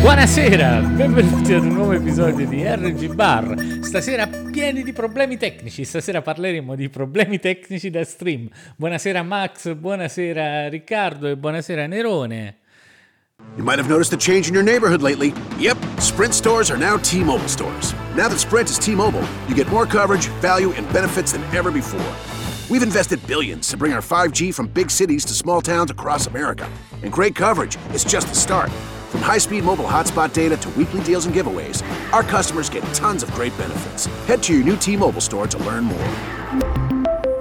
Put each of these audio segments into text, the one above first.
Buonasera, benvenuti ad un nuovo episodio di RG Bar. Stasera pieni di problemi tecnici, stasera parleremo di problemi tecnici da stream. Buonasera Max, buonasera Riccardo e buonasera Nerone. You might have noticed a change in your neighborhood lately. Yep, Sprint stores are now T-Mobile stores. Now that Sprint is T-Mobile, you get more coverage, value and benefits than ever before. We've invested billions to bring our 5G from big cities to small towns across America. And great coverage is just the start. From high-speed mobile hotspot data to weekly deals and giveaways, our customers get tons of great benefits. Head to your new T-Mobile store to learn more.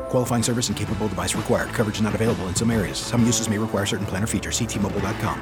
Qualifying service and capable device required. Coverage not available in some areas. Some uses may require certain plan or features. See T-Mobile.com.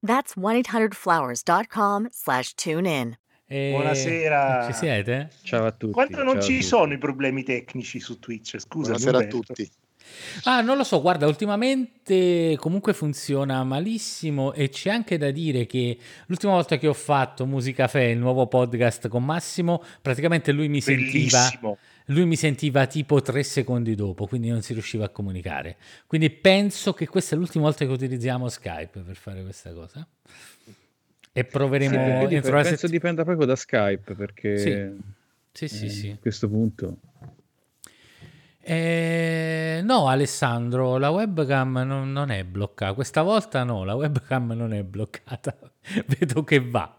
That's 1-800-Flowers.com/tune in. Buonasera, ci siete? Ciao a tutti. Quanto non ci sono i problemi tecnici su Twitch? Scusa, buonasera a tutti. Ah, non lo so, guarda, ultimamente comunque funziona malissimo e c'è anche da dire che l'ultima volta che ho fatto Musicafè, il nuovo podcast con Massimo, praticamente lui mi sentiva tipo 3 secondi dopo, quindi non si riusciva a comunicare. Quindi penso che questa è l'ultima volta che utilizziamo Skype per fare questa cosa. E proveremo. Sì, penso dipenda proprio da Skype, perché sì. A questo punto no, Alessandro, la webcam non è bloccata questa volta. No, la webcam non è bloccata. Vedo che va.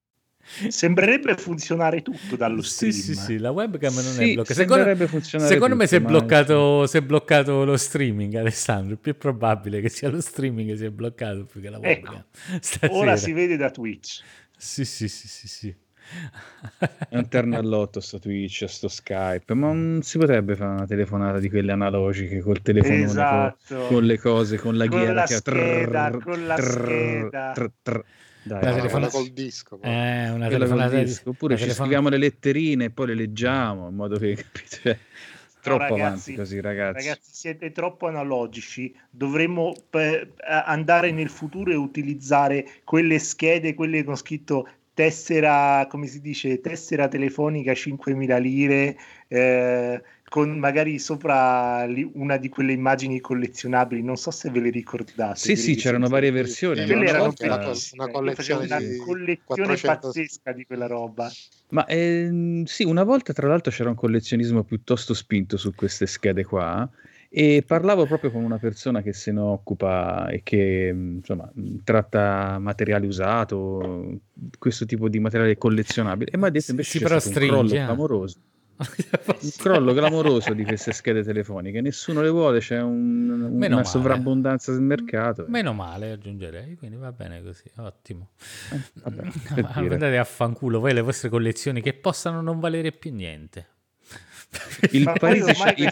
Sembrerebbe funzionare tutto dallo stream. Sì, la webcam non è bloccata. Secondo me si è bloccato lo streaming, Alessandro. È più probabile che sia lo streaming che si è bloccato più che la webcam. Ecco, ora si vede da Twitch. Sì. È un terno all'otto sto Twitch, sto Skype, ma non si potrebbe fare una telefonata di quelle analogiche col telefonone, esatto. Con le cose, con la ghiera, con la scheda. Dai, una telefonata col disco, una telefonata col disco. Oppure ci scriviamo le letterine e poi le leggiamo in modo che capite. Troppo ragazzi, avanti così, ragazzi, siete troppo analogici. Dovremmo andare nel futuro e utilizzare quelle schede, quelle con scritto tessera, come si dice, tessera telefonica 5.000 lire, con magari sopra una di quelle immagini collezionabili, non so se ve le ricordate. Sì, sì, c'erano varie versioni. Erano una collezione, pazzesca di quella roba. Ma sì, una volta tra l'altro c'era un collezionismo piuttosto spinto su queste schede qua, e parlavo proprio con una persona che se ne occupa e che insomma tratta materiale usato, questo tipo di materiale collezionabile, e mi ha detto invece c'è stato un crollo clamoroso. Un crollo clamoroso di queste schede telefoniche, nessuno le vuole, c'è una sovrabbondanza sul mercato. Meno male, aggiungerei, quindi va bene così, ottimo. Vabbè, andate a fanculo voi le vostre collezioni che possano non valere più niente. Il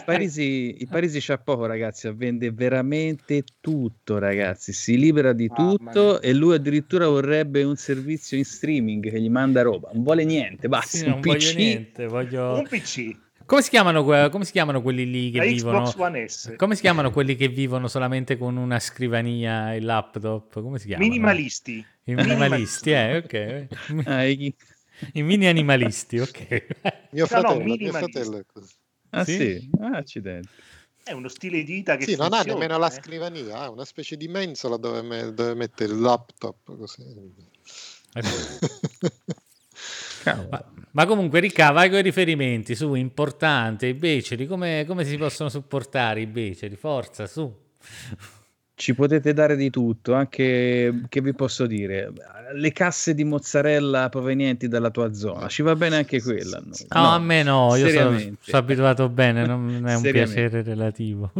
Parisi c'ha poco, ragazzi, vende veramente tutto, ragazzi, si libera di tutto, e lui addirittura vorrebbe un servizio in streaming che gli manda roba, non vuole niente, basta, sì, non voglio niente, voglio un PC. Come si chiamano quelli lì che la vivono? Xbox One S. Come si chiamano quelli che vivono solamente con una scrivania e laptop? Come si chiamano? Minimalisti. I minimalisti, ok. I mini animalisti, ok. Mio fratello è così. Ah sì? Sì? Ah, accidenti. È uno stile di vita che sì, funziona, non ha nemmeno la scrivania, ha una specie di mensola dove mette il laptop, così. Ma comunque, Ricca, vai con i riferimenti su importante, i beceri, come si possono supportare i beceri? Forza, su. Ci potete dare di tutto, anche, che vi posso dire, le casse di mozzarella provenienti dalla tua zona, ci va bene anche quella? No, a me no, io sono abituato bene, non è un piacere relativo.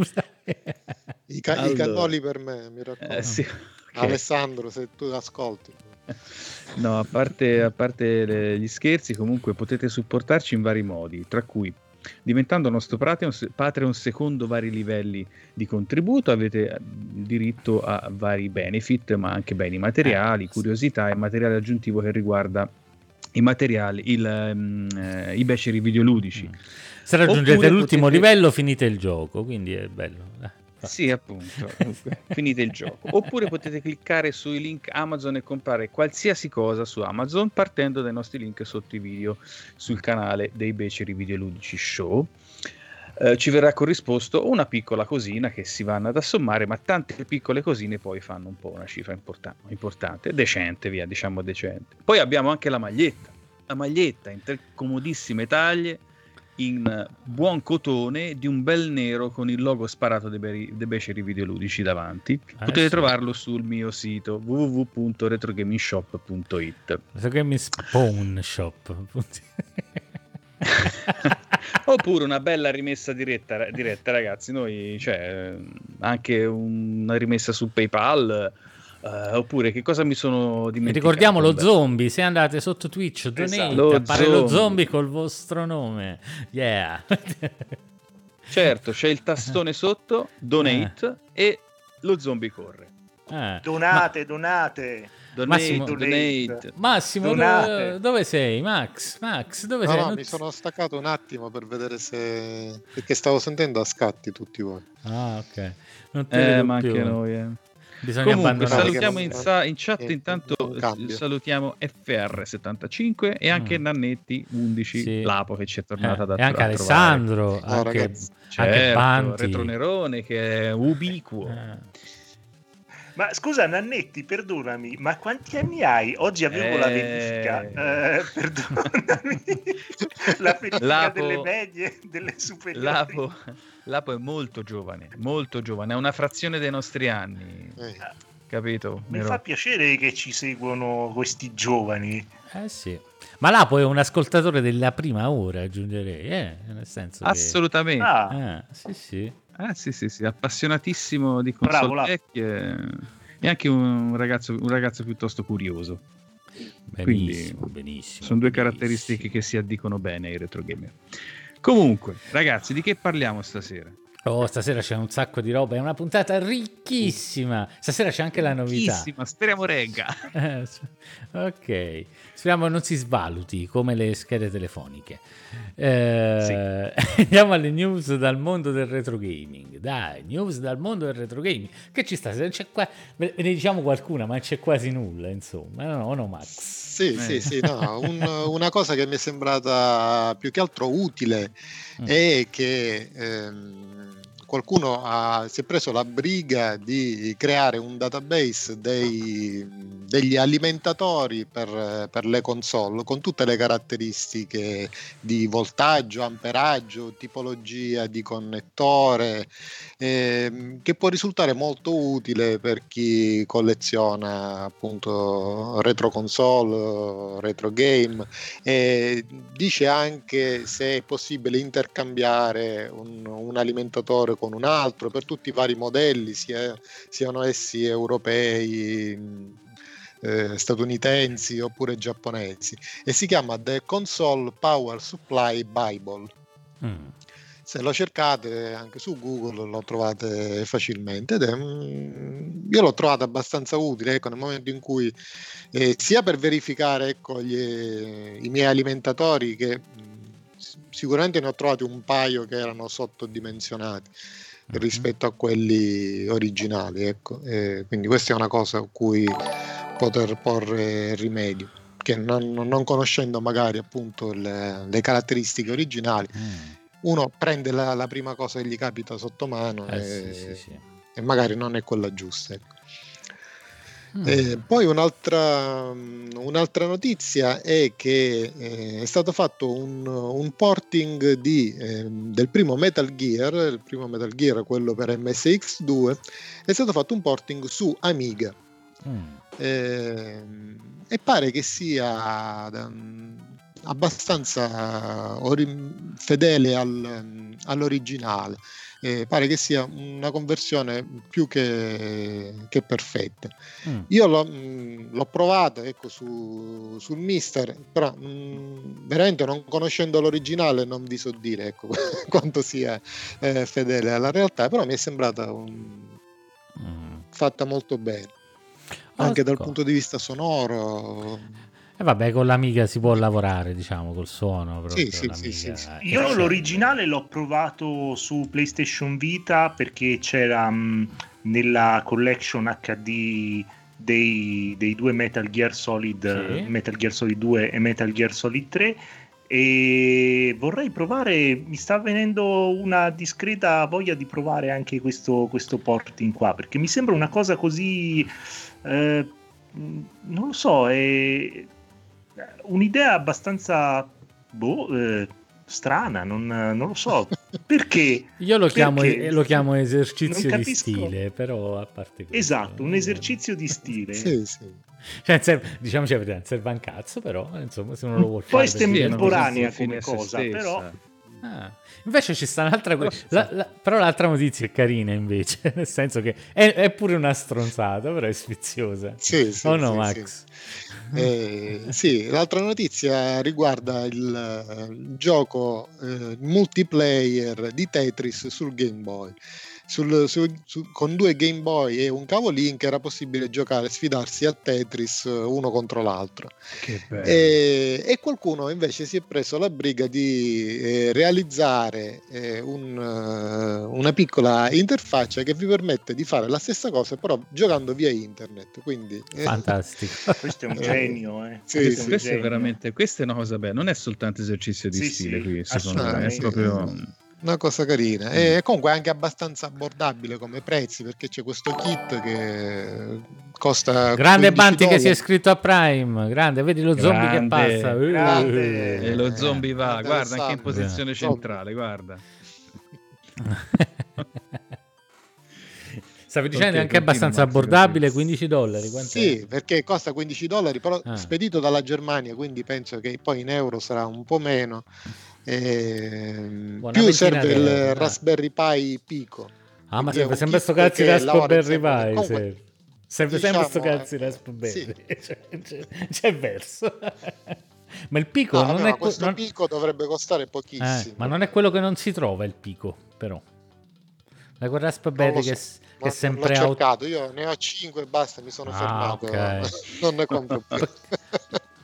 I cannoli per me, mi raccomando. Sì, okay. Alessandro, se tu ascolti. No, a parte gli scherzi, comunque potete supportarci in vari modi, tra cui diventando nostro Patreon secondo vari livelli di contributo avete diritto a vari benefit, ma anche beni materiali, curiosità e materiale aggiuntivo che riguarda i materiali, i beceri videoludici. Se raggiungete l'ultimo livello finite il gioco, quindi è bello. Sì, appunto, finite il gioco. Oppure potete cliccare sui link Amazon e comprare qualsiasi cosa su Amazon partendo dai nostri link sotto i video sul canale dei Beceri Videoludici Show. Ci verrà corrisposto una piccola cosina che si vanno ad assommare, ma tante piccole cosine poi fanno un po' una cifra importante, decente, via, diciamo decente. Poi abbiamo anche la maglietta in 3 comodissime taglie, in buon cotone, di un bel nero con il logo sparato dei Beceri Videoludici davanti. Potete trovarlo sul mio sito www.retrogamingshop.it. Retrogaming Spawn Shop. Oppure una bella rimessa diretta, ragazzi, noi, cioè, anche una rimessa su PayPal. Oppure che cosa mi sono dimenticato? Ricordiamo lo zombie, se andate sotto Twitch donate, appare lo zombie col vostro nome. Yeah. Certo, c'è il tastone sotto donate e lo zombie corre. Donate. Massimo, dove sei? Max, dove sei? Mi sono staccato un attimo per vedere se, perché stavo sentendo a scatti tutti voi. Ah, ok. Non te ma più. Anche noi, Bisogna comunque salutiamo in chat, intanto salutiamo FR75 e anche Nannetti11, sì. Lapo che ci è tornata da anche Alessandro, anche Panti, Retronerone che è ubiquo. Ma scusa Nannetti, perdonami, ma quanti anni hai? Oggi avevo la verifica, perdonami, la verifica Lapo, delle medie, delle superiori. Lapo è molto giovane, è una frazione dei nostri anni, capito? Mi fa piacere che ci seguono questi giovani. Sì. Ma Lapo è un ascoltatore della prima ora, aggiungerei, nel senso assolutamente. Sì. Sì, appassionatissimo di console vecchie e anche un ragazzo piuttosto curioso. Benissimo. Sono due caratteristiche che si addicono bene ai retrogamer. Comunque, ragazzi, di che parliamo stasera? Oh, stasera c'è un sacco di roba, è una puntata ricchissima. Stasera c'è anche la novità. Ricchissima, speriamo regga. Ok, speriamo non si svaluti come le schede telefoniche. Sì. Andiamo alle news dal mondo del retro gaming. Dai, news dal mondo del retro gaming. Che ci sta? C'è qua... Ne diciamo qualcuna, ma c'è quasi nulla, insomma. No, Max. Sì, no. Una cosa che mi è sembrata più che altro utile è che... qualcuno si è preso la briga di creare un database degli alimentatori per le console, con tutte le caratteristiche di voltaggio, amperaggio, tipologia di connettore, che può risultare molto utile per chi colleziona appunto retro console, retro game, e dice anche se è possibile intercambiare un alimentatore con un altro per tutti i vari modelli, siano essi europei, statunitensi oppure giapponesi, e si chiama The Console Power Supply Bible. Se lo cercate anche su Google lo trovate facilmente, ed io l'ho trovato abbastanza utile, ecco, nel momento in cui sia per verificare, ecco, i miei alimentatori, che sicuramente ne ho trovati un paio che erano sottodimensionati rispetto a quelli originali, ecco, quindi questa è una cosa a cui poter porre rimedio, che non conoscendo magari appunto le caratteristiche originali, uno prende la prima cosa che gli capita sotto mano, e magari non è quella giusta, ecco. Poi un'altra notizia è che è stato fatto un porting del primo Metal Gear, quello per MSX2, è stato fatto un porting su Amiga. E pare che sia abbastanza fedele all'originale. Pare che sia una conversione più che perfetta. Io l'ho provato, ecco, sul Mister, però veramente, non conoscendo l'originale, non vi so dire, ecco, quanto sia fedele alla realtà, però mi è sembrata fatta molto bene, anche dal punto di vista sonoro. E vabbè, con l'Amiga si può lavorare, diciamo, col suono. Sì. Io l'originale l'ho provato su PlayStation Vita, perché c'era nella collection HD dei due Metal Gear Solid, sì. Metal Gear Solid 2 e Metal Gear Solid 3, e vorrei provare, mi sta venendo una discreta voglia di provare anche questo porting qua, perché mi sembra una cosa così, non lo so, è un'idea abbastanza strana, non lo so perché. Io lo chiamo esercizio di stile, però a parte questo, esatto, un esercizio di stile. Sì. Cioè, diciamoci, non serve un cazzo, però insomma, se uno lo vuol fare, poi estemporanea come cosa, però. Invece ci sta un'altra però l'altra notizia è carina invece, nel senso che è pure una stronzata, però è sfiziosa. Max? Sì. Sì, l'altra notizia riguarda il gioco multiplayer di Tetris sul Game Boy. Con due Game Boy e un cavolink era possibile giocare, sfidarsi a Tetris uno contro l'altro. Che bello. E qualcuno invece si è preso la briga di realizzare una piccola interfaccia che vi permette di fare la stessa cosa, però giocando via internet. Quindi, fantastico. Questo è un genio, questo è veramente, questa è una cosa bella, non è soltanto esercizio di stile, qui, secondo me, è proprio una cosa carina, e comunque anche abbastanza abbordabile come prezzi, perché c'è questo kit che costa grande Banti $15. Che si è iscritto a Prime, grande, vedi lo zombie che passa, e lo zombie va, guarda, anche in posizione centrale, guarda. Stavi dicendo anche abbastanza abbordabile, $15. Sì, perché costa $15, però spedito dalla Germania, quindi penso che poi in euro sarà un po' meno. Più serve il Raspberry Pi Pico. Ma sempre sto cazzo di Raspberry Pi. Comunque, sempre sto cazzo di Raspberry. C'è verso. Ma il Pico non è questo Pico dovrebbe costare pochissimo. Ma non è quello che non si trova il Pico, però. La Corrasp Beta che è sempre l'ho cercato, io ne ho 5 e basta, mi sono fermato, okay. Non ne compro più.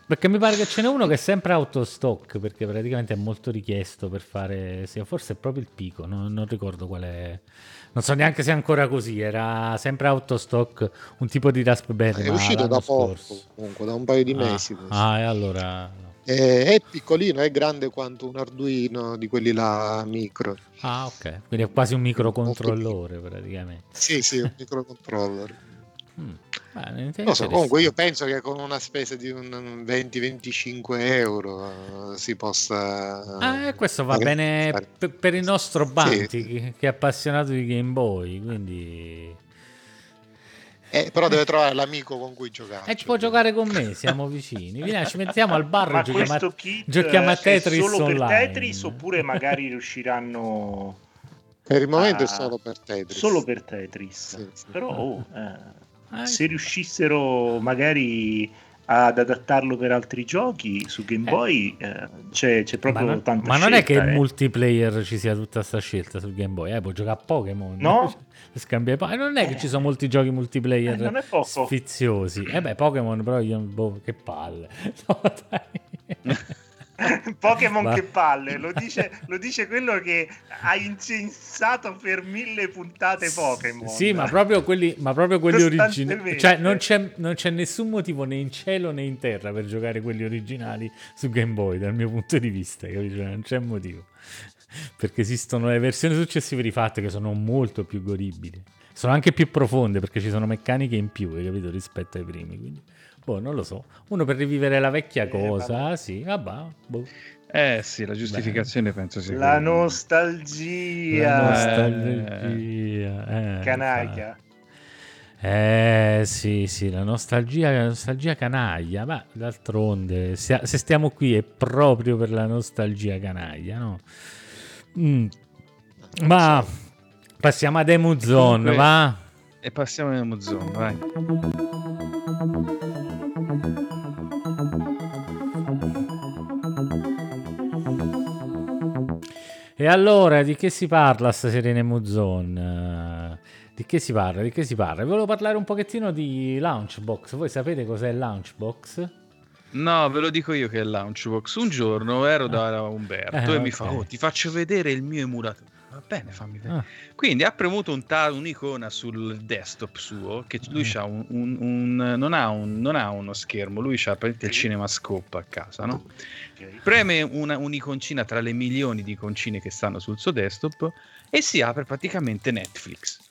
Perché mi pare che ce n'è uno che è sempre autostock, perché praticamente è molto richiesto per fare, sì, forse è proprio il Pico, non ricordo qual è, non so neanche se è ancora così, era sempre autostock, un tipo di Raspberry Pi. È uscito da poco, comunque da un paio di mesi. Così. E allora... No. È piccolino, è grande quanto un Arduino di quelli là micro. Ok, quindi è quasi un microcontrollore praticamente. Sì, un microcontroller. Non so, comunque io penso che con una spesa di un 20-25 euro si possa questo va bene per il nostro Banti, sì, che è appassionato di Game Boy, quindi però deve trovare l'amico con cui giocare. Ci può giocare con me, siamo vicini. Ci mettiamo al bar e giochiamo a Tetris solo online. Per Tetris, oppure magari riusciranno per il momento è solo per Tetris. Solo per Tetris. Sì. Però se riuscissero magari ad adattarlo per altri giochi su Game Boy, c'è proprio tanta scelta. Ma non è che il multiplayer ci sia tutta sta scelta sul Game Boy, puoi giocare a Pokémon, no? Non è che ci sono molti giochi multiplayer sfiziosi. Pokémon però io, che palle. No, dai. Pokémon che palle, lo dice quello che ha incensato per 1000 puntate Pokémon. Sì, ma proprio quelli originali, cioè non c'è nessun motivo né in cielo né in terra per giocare quelli originali su Game Boy dal mio punto di vista, capito? Non c'è motivo, perché esistono le versioni successive rifatte che sono molto più godibili, sono anche più profonde perché ci sono meccaniche in più, capito, rispetto ai primi, quindi non lo so, uno per rivivere la vecchia cosa, vabbè. Sì, vabbè, sì, la giustificazione. Beh, penso sia la nostalgia. Canaglia. Sì, la nostalgia canaglia, ma d'altronde se stiamo qui è proprio per la nostalgia canaglia, no? Ma passiamo ad Emu Zone, va? E passiamo ad Emu Zone, vai. E allora di che si parla stasera in Emu Zone? Di che si parla? Volevo parlare un pochettino di Launchbox. Voi sapete cos'è Launchbox? No, ve lo dico io che è Launchbox. Un giorno ero da Umberto e mi fa ti faccio vedere il mio emulatore. Va bene, fammi vedere. Quindi ha premuto un'icona sul desktop suo, che lui c'ha non ha uno schermo, lui c'ha praticamente il cinemascope a casa, no? Okay. Preme un'iconcina tra le milioni di iconcine che stanno sul suo desktop e si apre praticamente Netflix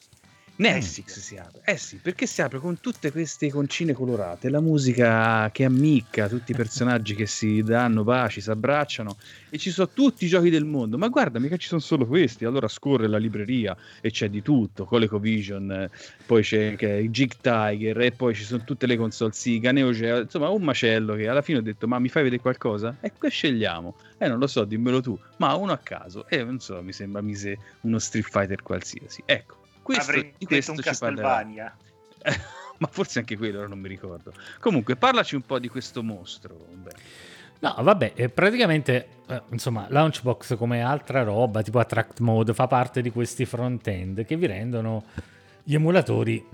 si apre. Sì, perché si apre con tutte queste iconcine colorate, la musica che ammicca, tutti i personaggi che si danno baci, si abbracciano, e ci sono tutti i giochi del mondo. Ma guarda, mica ci sono solo questi. Allora scorre la libreria e c'è di tutto, ColecoVision, poi c'è anche Jig Tiger, e poi ci sono tutte le console Sega, Neo Geo, insomma un macello, che alla fine ho detto ma mi fai vedere qualcosa? E che scegliamo? Non lo so, dimmelo tu, ma uno a caso, non so, mi sembra mise uno Street Fighter qualsiasi, ecco. Avrei detto un Castlevania, ma forse anche quello, ora non mi ricordo. Comunque parlaci un po' di questo mostro. Praticamente insomma Launchbox, come altra roba tipo Attract Mode, fa parte di questi front-end che vi rendono gli emulatori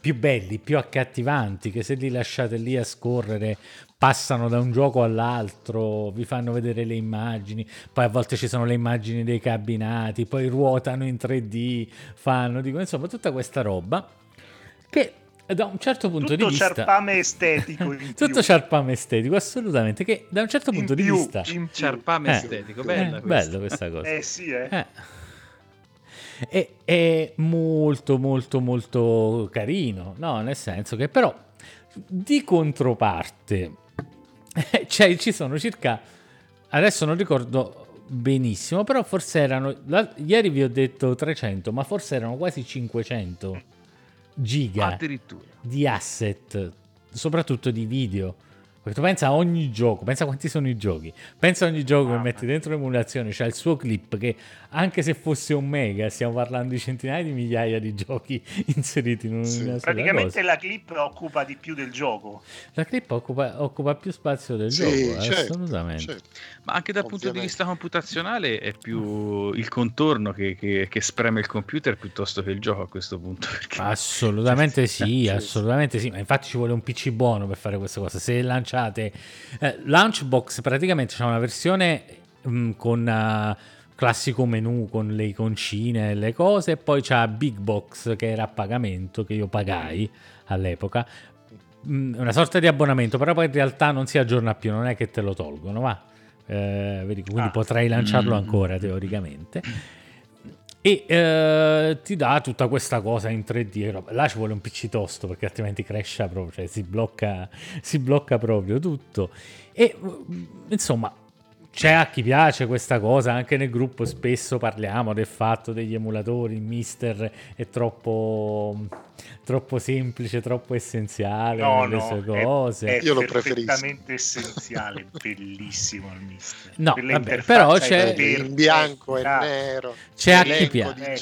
più belli, più accattivanti, che se li lasciate lì a scorrere passano da un gioco all'altro, vi fanno vedere le immagini, poi a volte ci sono le immagini dei cabinati, poi ruotano in 3D, insomma tutta questa roba che da un certo punto tutto di vista... Tutto ciarpame estetico. Tutto ciarpame estetico, assolutamente, che da un certo punto di vista... Ciarpame estetico, bella questa. Bello questa cosa. È molto molto molto carino, no? Nel senso che però di controparte ci sono circa, adesso non ricordo benissimo, però forse erano, ieri vi ho detto 300, ma forse erano quasi 500 giga addirittura di asset, soprattutto di video, Perché tu pensa a ogni gioco, pensa quanti sono i giochi, pensa a ogni gioco che metti dentro l'emulazione, c'ha il suo clip che anche se fosse un mega, stiamo parlando di centinaia di migliaia di giochi inseriti in una sola praticamente cosa. La clip occupa di più del gioco. La clip occupa più spazio del gioco, certo, assolutamente. Certo. Ma anche dal punto di vista computazionale è più il contorno che spreme il computer piuttosto che il gioco a questo punto. Perché... Assolutamente sì, assolutamente sì. Ma infatti ci vuole un PC buono per fare questa cosa. Se lancia Launchbox praticamente c'è una versione con classico menu con le iconcine e le cose, e poi c'è Big Box che era a pagamento, che io pagai all'epoca, una sorta di abbonamento, però poi in realtà non si aggiorna più, non è che te lo tolgono, ma quindi potrei lanciarlo ancora teoricamente. E ti dà tutta questa cosa in 3D. Là ci vuole un PC tosto, perché altrimenti crasha proprio, cioè si blocca proprio tutto. E insomma, c'è a chi piace questa cosa. Anche nel gruppo spesso parliamo del fatto degli emulatori. Il Mister è troppo semplice, troppo essenziale sue cose. Io lo preferisco perfettamente essenziale, bellissimo il Mister. No, vabbè, però c'è in bianco e nero, c'è a chi piace.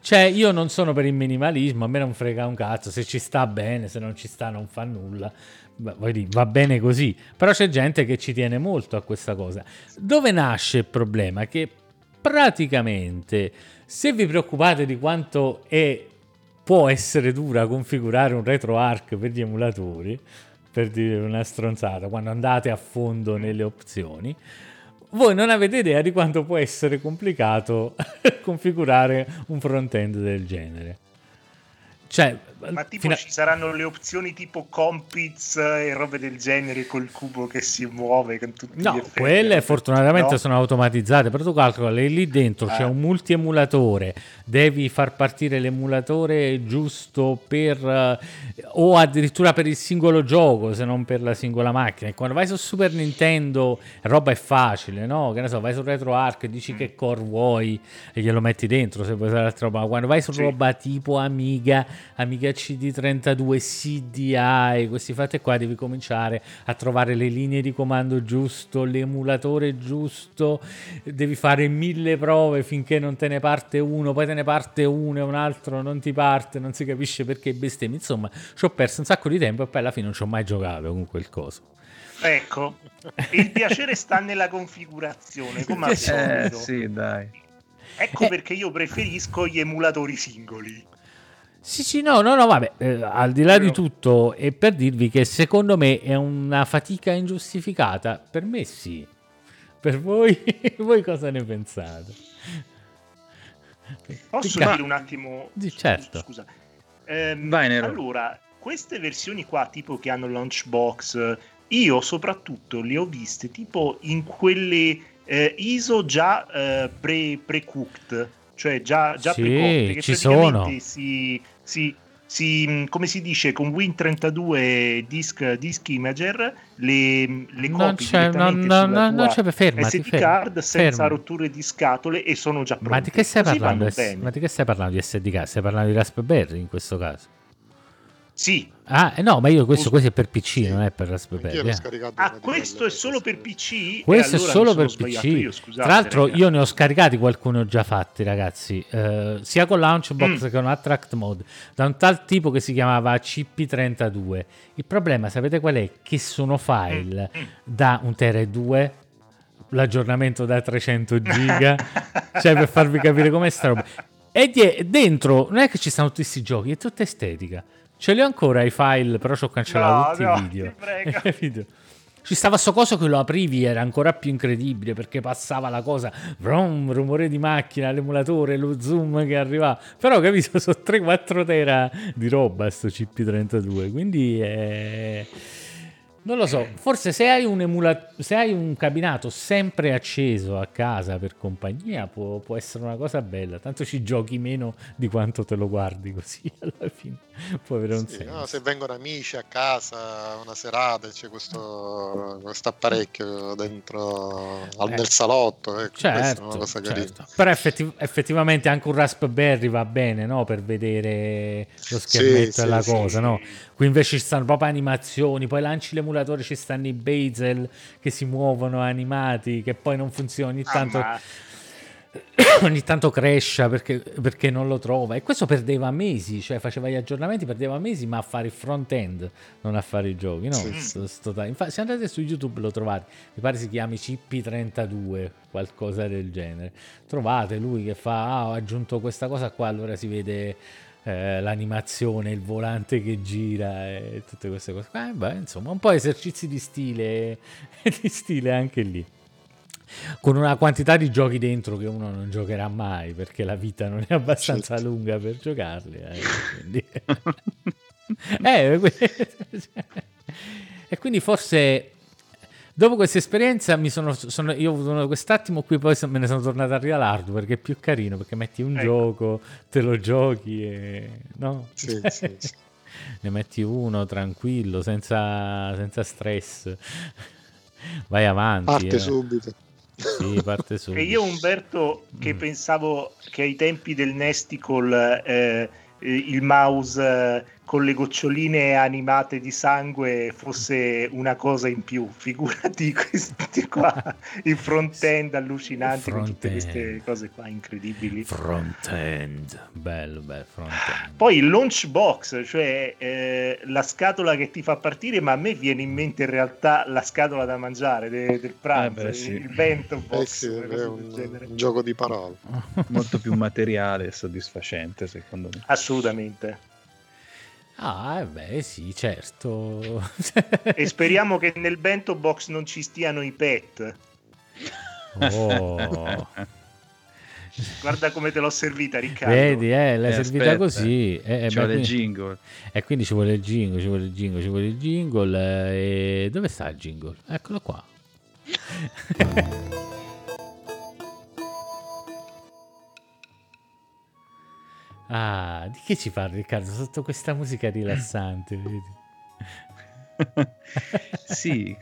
Cioè, io non sono per il minimalismo, a me non frega un cazzo, se ci sta bene, se non ci sta non fa nulla. Va bene così, però c'è gente che ci tiene molto a questa cosa. Dove nasce il problema? Che praticamente, se vi preoccupate di quanto può essere dura configurare un RetroArch per gli emulatori, per dire una stronzata, quando andate a fondo nelle opzioni, voi non avete idea di quanto può essere complicato configurare un front-end del genere. Cioè, ma tipo ci saranno le opzioni tipo compits e robe del genere col cubo che si muove con tutti gli effetti. Quelle fortunatamente sono automatizzate, però tu calcola lì dentro c'è un multiemulatore, devi far partire l'emulatore giusto per o addirittura per il singolo gioco, se non per la singola macchina. E quando vai su Super Nintendo roba è facile, no? Che ne so, vai su RetroArch e dici che core vuoi e glielo metti dentro se vuoi usare l'altra roba. Quando vai su roba tipo Amiga CD32, CDI, questi fatti qua, devi cominciare a trovare le linee di comando giusto, l'emulatore giusto, devi fare 1000 prove finché non te ne parte uno, poi te ne parte uno e un altro non ti parte, non si capisce perché bestemmi. Insomma, ci ho perso un sacco di tempo e poi alla fine non ci ho mai giocato con quel coso. Ecco, il piacere sta nella configurazione, come al solito. Sì, dai. Ecco perché io preferisco gli emulatori singoli. Sì, no, vabbè, al di là di tutto, è per dirvi che secondo me è una fatica ingiustificata. Per me sì, per voi cosa ne pensate? Posso dire un attimo? Certo. Scusa. Allora, queste versioni qua, tipo che hanno Launchbox, io soprattutto le ho viste tipo in quelle ISO già pre-cooked, cioè già pre-cooked, che ci praticamente sono. Sì, come si dice, con Win32 Disk Imager le copie direttamente sulla tua SD card senza rotture di scatole e sono già pronte. Ma di che stai parlando? Ma di che stai parlando di SD card? Stai parlando di Raspberry in questo caso? Sì. No, ma io questo è per PC, sì. Non è per Raspberry. Questo è solo per PC? Questo allora è solo per PC. Io, scusate, tra l'altro io ne ho scaricati qualcuno già fatti, ragazzi, sia con Launchbox che con Attract Mode, da un tal tipo che si chiamava CP32. Il problema, sapete qual è? Che sono file da 1 tera e 2, l'aggiornamento da 300 giga. Cioè, per farvi capire com'è sta roba. E dentro non è che ci stanno tutti questi giochi, è tutta estetica. Ce li ho ancora i file, però ci ho cancellato tutti i video. Ci stava sto coso che lo aprivi, era ancora più incredibile, perché passava la cosa, brum, rumore di macchina, l'emulatore, lo zoom che arrivava. Però ho capito, sono 3-4 tera di roba sto CP32, quindi non lo so, forse se hai un cabinato sempre acceso a casa per compagnia può essere una cosa bella, tanto ci giochi meno di quanto te lo guardi, così alla fine può avere un senso. No, se vengono amici a casa una serata e c'è questo apparecchio dentro nel salotto, certo, è una cosa carina. Però effettivamente anche un Raspberry va bene, no? Per vedere lo schermetto e la cosa, no? Qui invece ci stanno proprio animazioni, poi lanci l'emulatore emulatori ci stanno i bezel che si muovono animati, che poi non funziona, ogni tanto cresce perché non lo trova, e questo perdeva mesi, cioè faceva gli aggiornamenti, perdeva mesi, ma a fare il front end, non a fare i giochi, no? Infatti, se andate su YouTube lo trovate, mi pare si chiami CP32, qualcosa del genere, trovate lui che fa ho aggiunto questa cosa qua, allora si vede l'animazione, il volante che gira e tutte queste cose, insomma un po' esercizi di stile anche lì, con una quantità di giochi dentro che uno non giocherà mai perché la vita non è abbastanza lunga per giocarli, quindi. E quindi forse dopo questa esperienza io ho avuto quest'attimo qui, poi me ne sono tornato a Real Hardware, perché è più carino, perché metti un gioco, te lo giochi e no? Sì. Ne metti uno tranquillo, senza stress, vai avanti, parte subito. E io, Umberto, che pensavo che ai tempi del Nesticle il mouse con le goccioline animate di sangue fosse una cosa in più, figurati questi qua, il front end allucinante, con tutte queste cose qua incredibili, front end bello front end. Poi il Launchbox, cioè la scatola che ti fa partire, ma a me viene in mente in realtà la scatola da mangiare del pranzo, il bento box, un gioco di parole molto più materiale e soddisfacente, secondo me, assolutamente. Sì, certo. E speriamo che nel bento box non ci stiano i pet. Guarda come te l'ho servita, Riccardo. Vedi, l'hai servita aspetta. Così. Jingle. E quindi ci vuole il jingle. E dove sta il jingle? Eccolo qua. Di che ci parla Riccardo sotto questa musica rilassante? Vedi? Sì,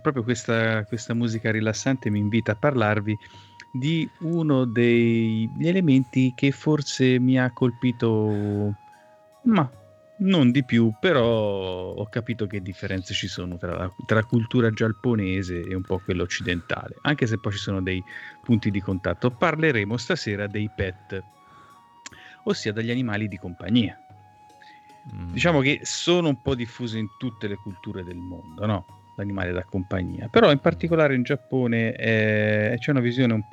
proprio questa musica rilassante mi invita a parlarvi di uno degli elementi che forse mi ha colpito, ma non di più, però ho capito che differenze ci sono tra la cultura giapponese e un po' quella occidentale, anche se poi ci sono dei punti di contatto. Parleremo stasera dei pet, ossia dagli animali di compagnia. Diciamo che sono un po' diffusi in tutte le culture del mondo, no? L'animale da compagnia, però in particolare in Giappone c'è una visione un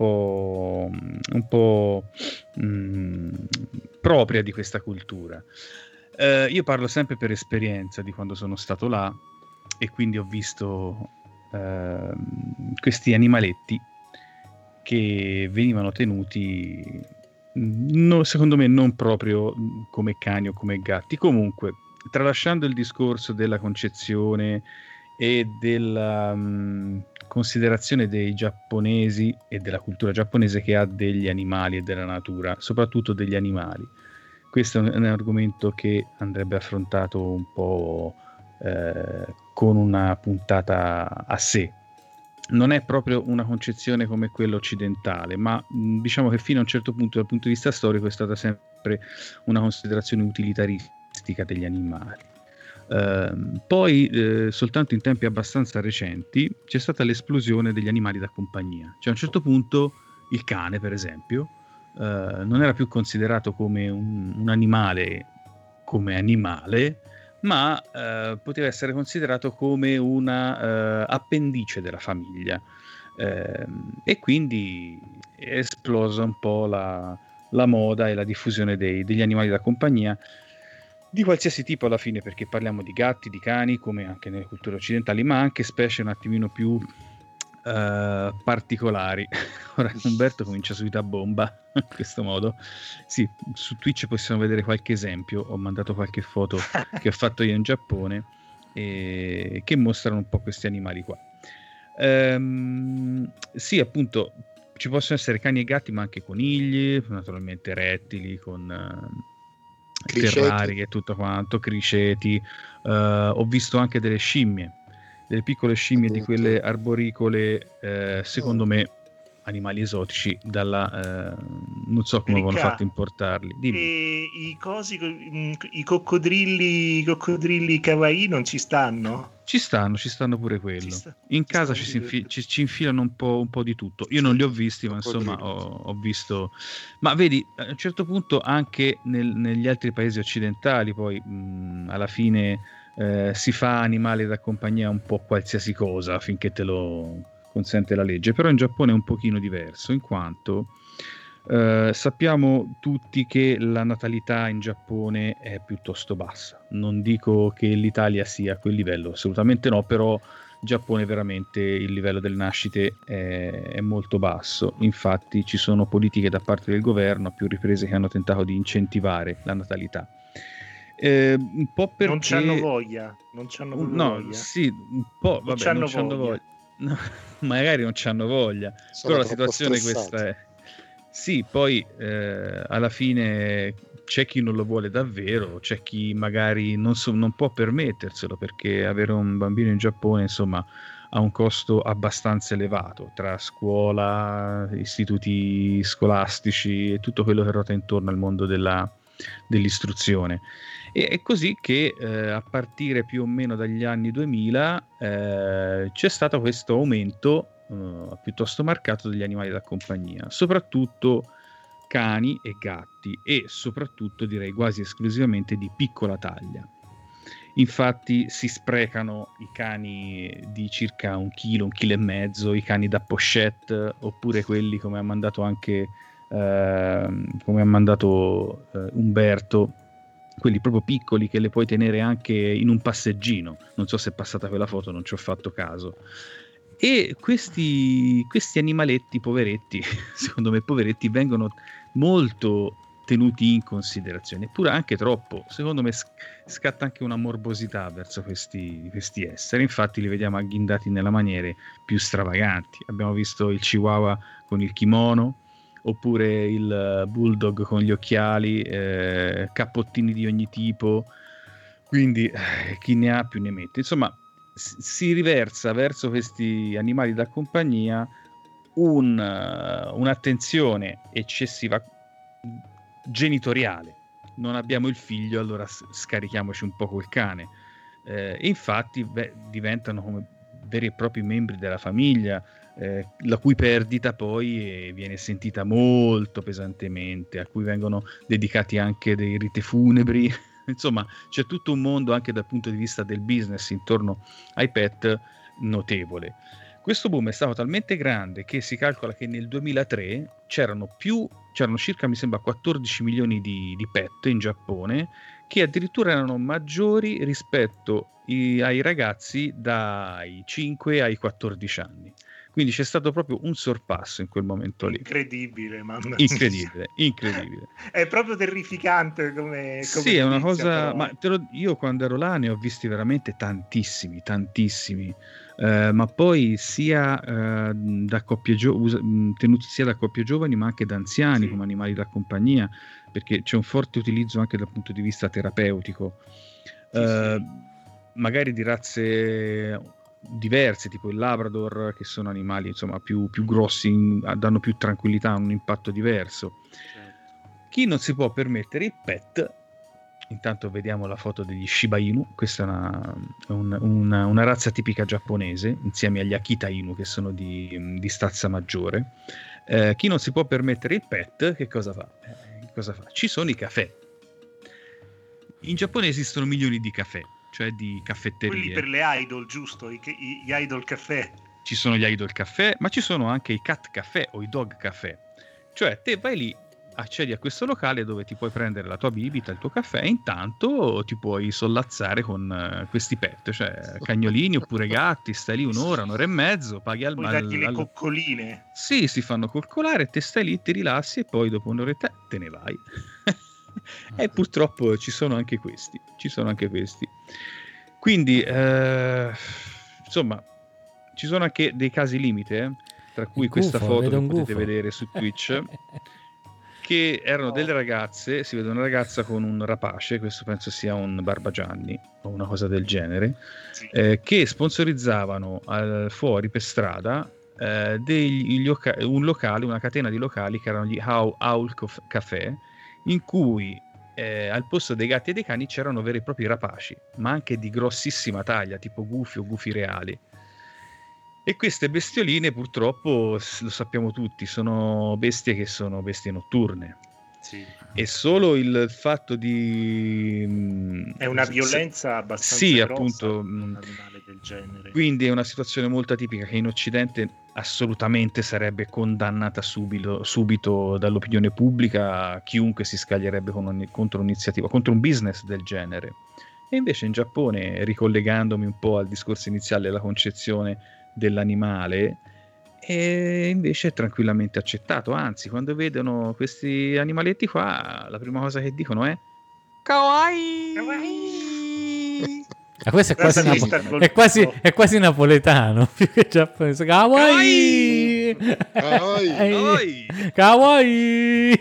po' propria di questa cultura. Io parlo sempre per esperienza di quando sono stato là, e quindi ho visto questi animaletti che venivano tenuti, no, secondo me non proprio come cani o come gatti. Comunque, tralasciando il discorso della concezione e della considerazione dei giapponesi e della cultura giapponese che ha degli animali e della natura, soprattutto degli animali, questo è un argomento che andrebbe affrontato un po' con una puntata a sé. Non è proprio una concezione come quella occidentale, ma diciamo che fino a un certo punto, dal punto di vista storico, è stata sempre una considerazione utilitaristica degli animali. Poi soltanto in tempi abbastanza recenti c'è stata l'esplosione degli animali da compagnia. Cioè, a un certo punto il cane, per esempio, non era più considerato come un animale come animale, ma poteva essere considerato come una appendice della famiglia, e quindi è esplosa un po' la moda e la diffusione degli animali da compagnia di qualsiasi tipo alla fine, perché parliamo di gatti, di cani, come anche nelle culture occidentali, ma anche specie un attimino più particolari. Ora Umberto comincia subito a bomba in questo modo. Sì, su Twitch possiamo vedere qualche esempio, ho mandato qualche foto che ho fatto io in Giappone che mostrano un po' questi animali qua. Sì, appunto, ci possono essere cani e gatti, ma anche conigli, naturalmente rettili con terrari e tutto quanto, criceti. Ho visto anche delle scimmie, delle piccole scimmie, di quelle arboricole, secondo me animali esotici, non so come avevano fatto a importarli. Dimmi. I coccodrilli kawaii non ci stanno? Ci stanno pure quello. In casa ci infilano un po' di tutto. Io non li ho visti, ma insomma ho visto. Ma vedi, a un certo punto anche negli altri paesi occidentali poi alla fine si fa animale da compagnia un po' qualsiasi cosa finché te lo consente la legge. Però in Giappone è un pochino diverso, in quanto sappiamo tutti che la natalità in Giappone è piuttosto bassa. Non dico che l'Italia sia a quel livello, assolutamente no, però in Giappone veramente il livello delle nascite è molto basso. Infatti ci sono politiche da parte del governo a più riprese che hanno tentato di incentivare la natalità. Un po' perché non c'hanno voglia, non c'hanno voglia. Sì, un po' vabbè, non c'hanno voglia. No, magari non c'hanno voglia. Sono però la situazione stressati. Questa è. Sì, poi alla fine c'è chi non lo vuole davvero, c'è chi magari non può permetterselo, perché avere un bambino in Giappone, insomma, ha un costo abbastanza elevato tra scuola, istituti scolastici e tutto quello che ruota intorno al mondo dell'istruzione. E è così che a partire più o meno dagli anni 2000 c'è stato questo aumento piuttosto marcato degli animali da compagnia, soprattutto cani e gatti, e soprattutto direi quasi esclusivamente di piccola taglia. Infatti si sprecano i cani di circa 1,5 kg, i cani da pochette, oppure quelli come ha mandato anche Umberto, quelli proprio piccoli che le puoi tenere anche in un passeggino. Non so se è passata quella foto, non ci ho fatto caso. E questi animaletti poveretti, secondo me poveretti, vengono molto tenuti in considerazione, eppure anche troppo. Secondo me scatta anche una morbosità verso questi esseri. Infatti li vediamo agghindati nella maniere più stravaganti. Abbiamo visto il chihuahua con il kimono, oppure il bulldog con gli occhiali, cappottini di ogni tipo, quindi chi ne ha più ne mette. Insomma, si riversa verso questi animali da compagnia un'attenzione eccessiva genitoriale. Non abbiamo il figlio, allora scarichiamoci un po' col cane. Infatti diventano come veri e propri membri della famiglia, la cui perdita poi viene sentita molto pesantemente, a cui vengono dedicati anche dei riti funebri. Insomma, c'è tutto un mondo anche dal punto di vista del business intorno ai pet notevole. Questo boom è stato talmente grande che si calcola che nel 2003 c'erano circa, mi sembra, 14 milioni di pet in Giappone, che addirittura erano maggiori rispetto ai ragazzi dai 5 ai 14 anni. Quindi c'è stato proprio un sorpasso in quel momento lì. Incredibile, mamma. Incredibile. È proprio terrificante come sì, è una cosa, però. Ma io quando ero là ne ho visti veramente tantissimi. Ma poi sia da coppie tenuti sia da coppie giovani, ma anche da anziani, sì, come animali da compagnia, perché c'è un forte utilizzo anche dal punto di vista terapeutico. Sì. Magari di razze diverse, tipo il Labrador, che sono animali insomma più grossi, danno più tranquillità, hanno un impatto diverso. Certo. Chi non si può permettere il pet, intanto vediamo la foto degli Shiba Inu. Questa è una razza tipica giapponese, insieme agli Akita Inu, che sono di stazza maggiore. Chi non si può permettere il pet, che cosa fa? Ci sono i caffè. In Giappone esistono milioni di caffè, cioè di caffetterie. Quelli per le idol, giusto? Gli idol caffè. Ci sono gli idol caffè, ma ci sono anche i cat caffè o i dog caffè. Cioè te vai lì, accedi a questo locale dove ti puoi prendere la tua bibita, il tuo caffè, e intanto ti puoi sollazzare con questi pet, cioè cagnolini oppure gatti. Stai lì un'ora, un'ora e mezzo, paghi al massimo. Puoi dargli le coccoline. Sì, si fanno coccolare, te stai lì, ti rilassi e poi dopo un'oretta te ne vai. E purtroppo ci sono anche questi, quindi insomma ci sono anche dei casi limite, tra cui il questa gufo, foto che potete vedere su Twitch, che erano delle ragazze. Si vede una ragazza con un rapace, questo penso sia un barbagianni o una cosa del genere, sì, che sponsorizzavano fuori per strada un locale, una catena di locali che erano gli Howl Café, in cui al posto dei gatti e dei cani c'erano veri e propri rapaci, ma anche di grossissima taglia, tipo gufi o gufi reali. E queste bestioline, purtroppo, lo sappiamo tutti, sono bestie che sono bestie notturne. Sì. E solo il fatto di... è una violenza abbastanza grossa, appunto, un animale del genere. Quindi è una situazione molto atipica che in Occidente assolutamente sarebbe condannata subito dall'opinione pubblica, chiunque si scaglierebbe contro un'iniziativa, contro un business del genere. E invece in Giappone, ricollegandomi un po' al discorso iniziale, la concezione dell'animale e invece è tranquillamente accettato, anzi quando vedono questi animaletti qua la prima cosa che dicono è kawaii, kawaii. Questo è quasi, è quasi napoletano più che giapponese. Kawaii, kawaii, kawaii.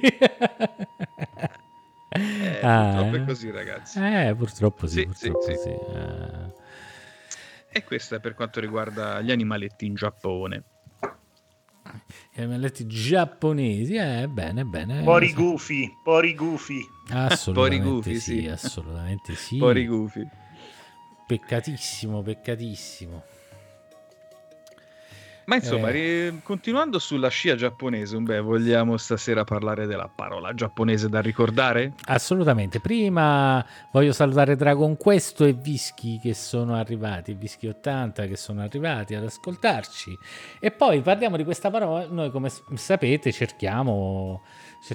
Purtroppo è così, ragazzi, purtroppo sì, purtroppo sì. E questo è per quanto riguarda gli animaletti in Giappone. Gli animaletti giapponesi, bene. Pori gufi. Assolutamente sì, assolutamente sì. Pori gufi. Peccatissimo. Ma insomma, continuando sulla scia giapponese, vogliamo stasera parlare della parola giapponese da ricordare? Assolutamente. Prima voglio salutare Dragon Questo e Vischi che sono arrivati, Vischi 80 che sono arrivati ad ascoltarci. E poi parliamo di questa parola. Noi, come sapete, cerchiamo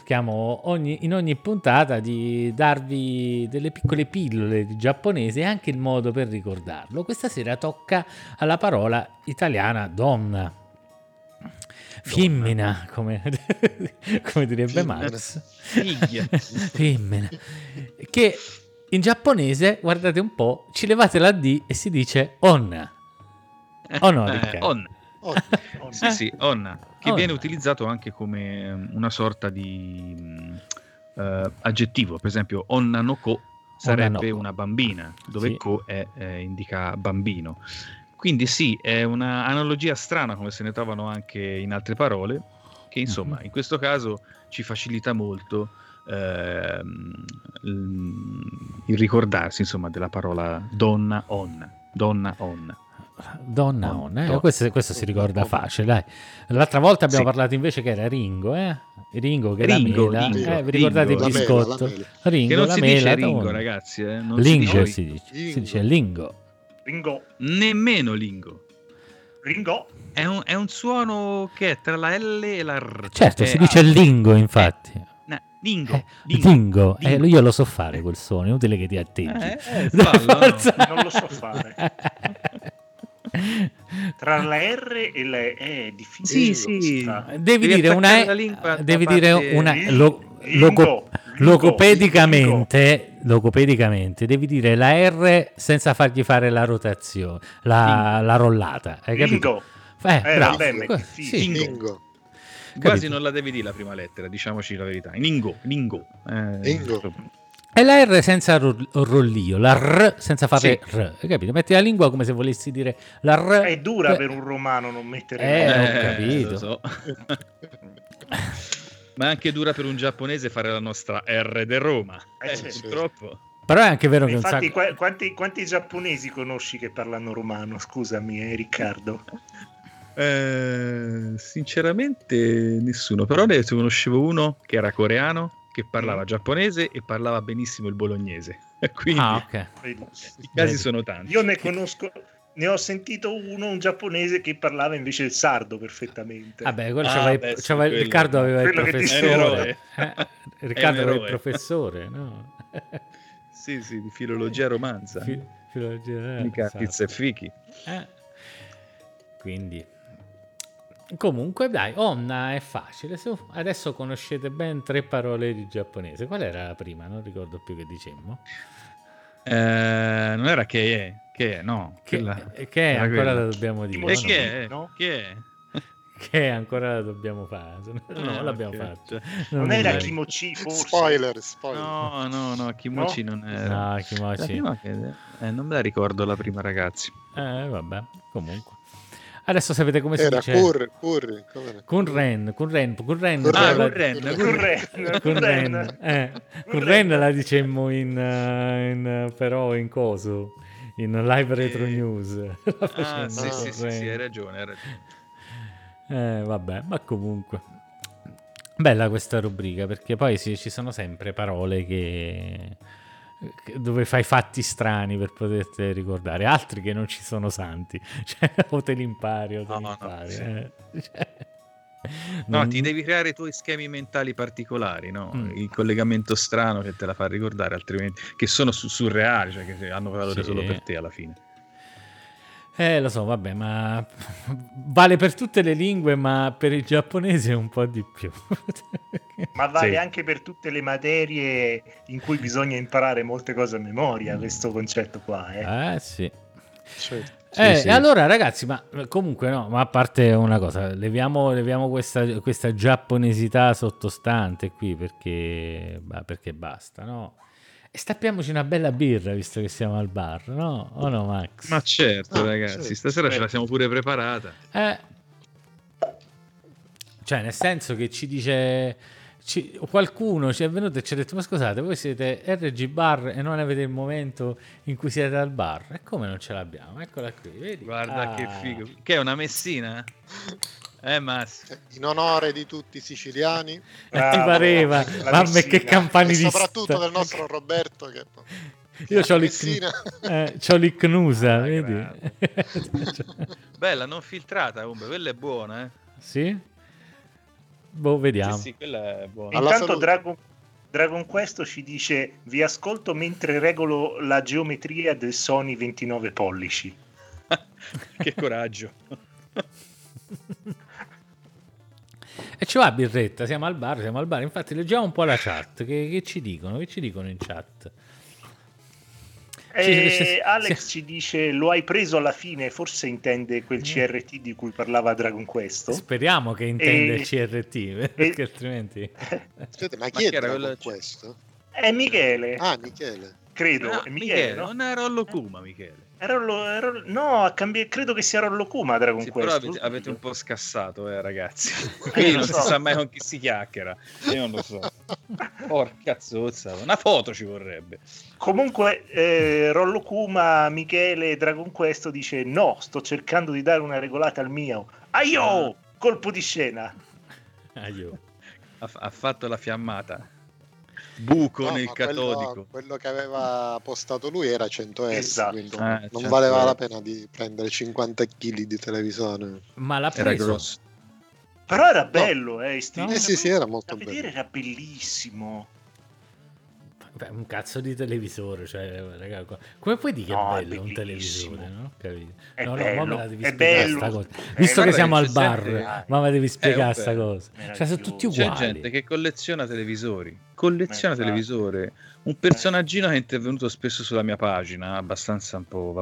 in ogni puntata di darvi delle piccole pillole di giapponese e anche il modo per ricordarlo. Questa sera tocca alla parola italiana donna. Femmina, come direbbe Marx. Femmina. Che in giapponese, guardate un po', ci levate la D e si dice onna. Onna. Che viene utilizzato anche come una sorta di aggettivo. Per esempio onna no ko sarebbe una bambina, dove ko indica bambino. Quindi sì, è una analogia strana, come se ne trovano anche in altre parole, che insomma in questo caso ci facilita molto il ricordarsi insomma della parola donna onna. Questo si ricorda facile, dai. L'altra volta abbiamo parlato invece che era Ringo, che era mela. Vi ricordate il biscotto? Ringo, che non la si mela, dice Ringo, donna. Ragazzi, non Lingo si dice Lingo. Ringo. Nemmeno Lingo. Ringo è un suono che è tra la L e la R. Certo, si dice Lingo, infatti. Dingo. Io lo so fare quel suono, è utile che ti attenti. Non lo so fare. Tra la R e la E è difficile. Sì. Devi dire una E, devi dire una logopedicamente devi dire la R senza fargli fare la rotazione, la rollata. Hai capito? Dingo. Quasi non la devi dire la prima lettera, diciamoci la verità. Ningo. E la R senza rollio, la R senza fare R, capito? Metti la lingua come se volessi dire la R. È dura per un romano non mettere R. Ho capito. Lo so. Ma è anche dura per un giapponese fare la nostra R de Roma. Purtroppo. Però è anche vero che infatti un sacco... quanti giapponesi conosci che parlano romano? Scusami, Riccardo. Sinceramente nessuno, però ne conoscevo uno che era coreano, che parlava giapponese e parlava benissimo il bolognese. Quindi i casi sono tanti. Io ne ho sentito uno, un giapponese che parlava invece il sardo perfettamente. Riccardo aveva il professore. Riccardo era il professore, no? Sì, di filologia romanza. Filologia pizza e fichi. Quindi comunque dai, onna è facile. Adesso conoscete ben 3 parole di giapponese. Qual era la prima? Non ricordo più che dicemmo. Non era che è ancora quella. La dobbiamo dire. Che ancora la dobbiamo fare. No, l'abbiamo fatto. Non era Kimochi forse. Spoiler. No, Kimochi non era. No, Kimochi. Non me la ricordo la prima, ragazzi. Vabbè, comunque. Adesso sapete come si dice. Curren la dicemmo in però in coso, in live retro news. Ah, sì, hai ragione. Vabbè, ma comunque bella questa rubrica, perché poi sì, ci sono sempre parole che dove fai fatti strani per poterti ricordare, altri che non ci sono santi, cioè, o te li impari o te impari. Sì. Non... ti devi creare i tuoi schemi mentali particolari, no? Il collegamento strano che te la fa ricordare, altrimenti che sono surreali, cioè che hanno valore solo per te alla fine. Lo so, vabbè, ma vale per tutte le lingue, ma per il giapponese un po' di più. Ma vale anche per tutte le materie in cui bisogna imparare molte cose a memoria, questo concetto qua. Sì. Allora, ragazzi, ma comunque no, ma a parte una cosa, leviamo questa giapponesità sottostante qui, perché basta, no? E stappiamoci una bella birra, visto che siamo al bar, no? O no, Max? Ma certo, ragazzi, certo. Stasera ce la siamo pure preparata. Cioè, nel senso che ci dice... qualcuno ci è venuto e ci ha detto: ma scusate, voi siete RG Bar e non avete il momento in cui siete al bar? E come non ce l'abbiamo? Eccola qui, vedi? Guarda che figo. Che è una messina? Massimo. In onore di tutti i siciliani. Ti pareva. Mamma, che campanilista. E soprattutto del nostro Roberto che io c'ho l'icnusa, vedi? Bella, non filtrata comunque, quella è buona, eh? Sì? Boh, vediamo. Sì, quella è buona. Intanto Dragon Quest ci dice: vi ascolto mentre regolo la geometria del Sony 29 pollici. Che coraggio. E ci va birretta, siamo al bar. Infatti leggiamo un po' la chat, che ci dicono in chat. Alex ci dice: lo hai preso alla fine, forse intende quel CRT di cui parlava Dragon Quest. Speriamo che intenda il CRT, perché altrimenti... Aspetta, ma chi era Dragon Quest? È Michele. Ah, Michele. Credo, no, Michele, no? Non è Rollo Kuma, Michele. No, credo che sia Rollo Kuma Dragon Quest. Però avete un po' scassato, ragazzi. Non si sa mai con chi si chiacchiera. Io non lo so. Porca zozza, una foto ci vorrebbe. Comunque, Rollo Kuma, Michele, Dragon Quest dice: no, sto cercando di dare una regolata al mio. Aio! Colpo di scena. Aio. Ha fatto la fiammata. Buco nel catodico. Quello che aveva postato lui era 100 euro, esatto. Quindi non valeva la pena di prendere 50 kg di televisore, ma l'ha preso. Però era bello, no. Sì, era molto bello. Era bellissimo. Beh, un cazzo di televisore, cioè, raga, come puoi dire che è bello un televisore, no? Capito? Bello, ma me la devi spiegare sta cosa. Visto che siamo al bar, ma devi spiegare sta cosa. Cioè, sono tutti uguali. C'è gente che colleziona televisori. Un personaggino che è intervenuto spesso sulla mia pagina, abbastanza un po',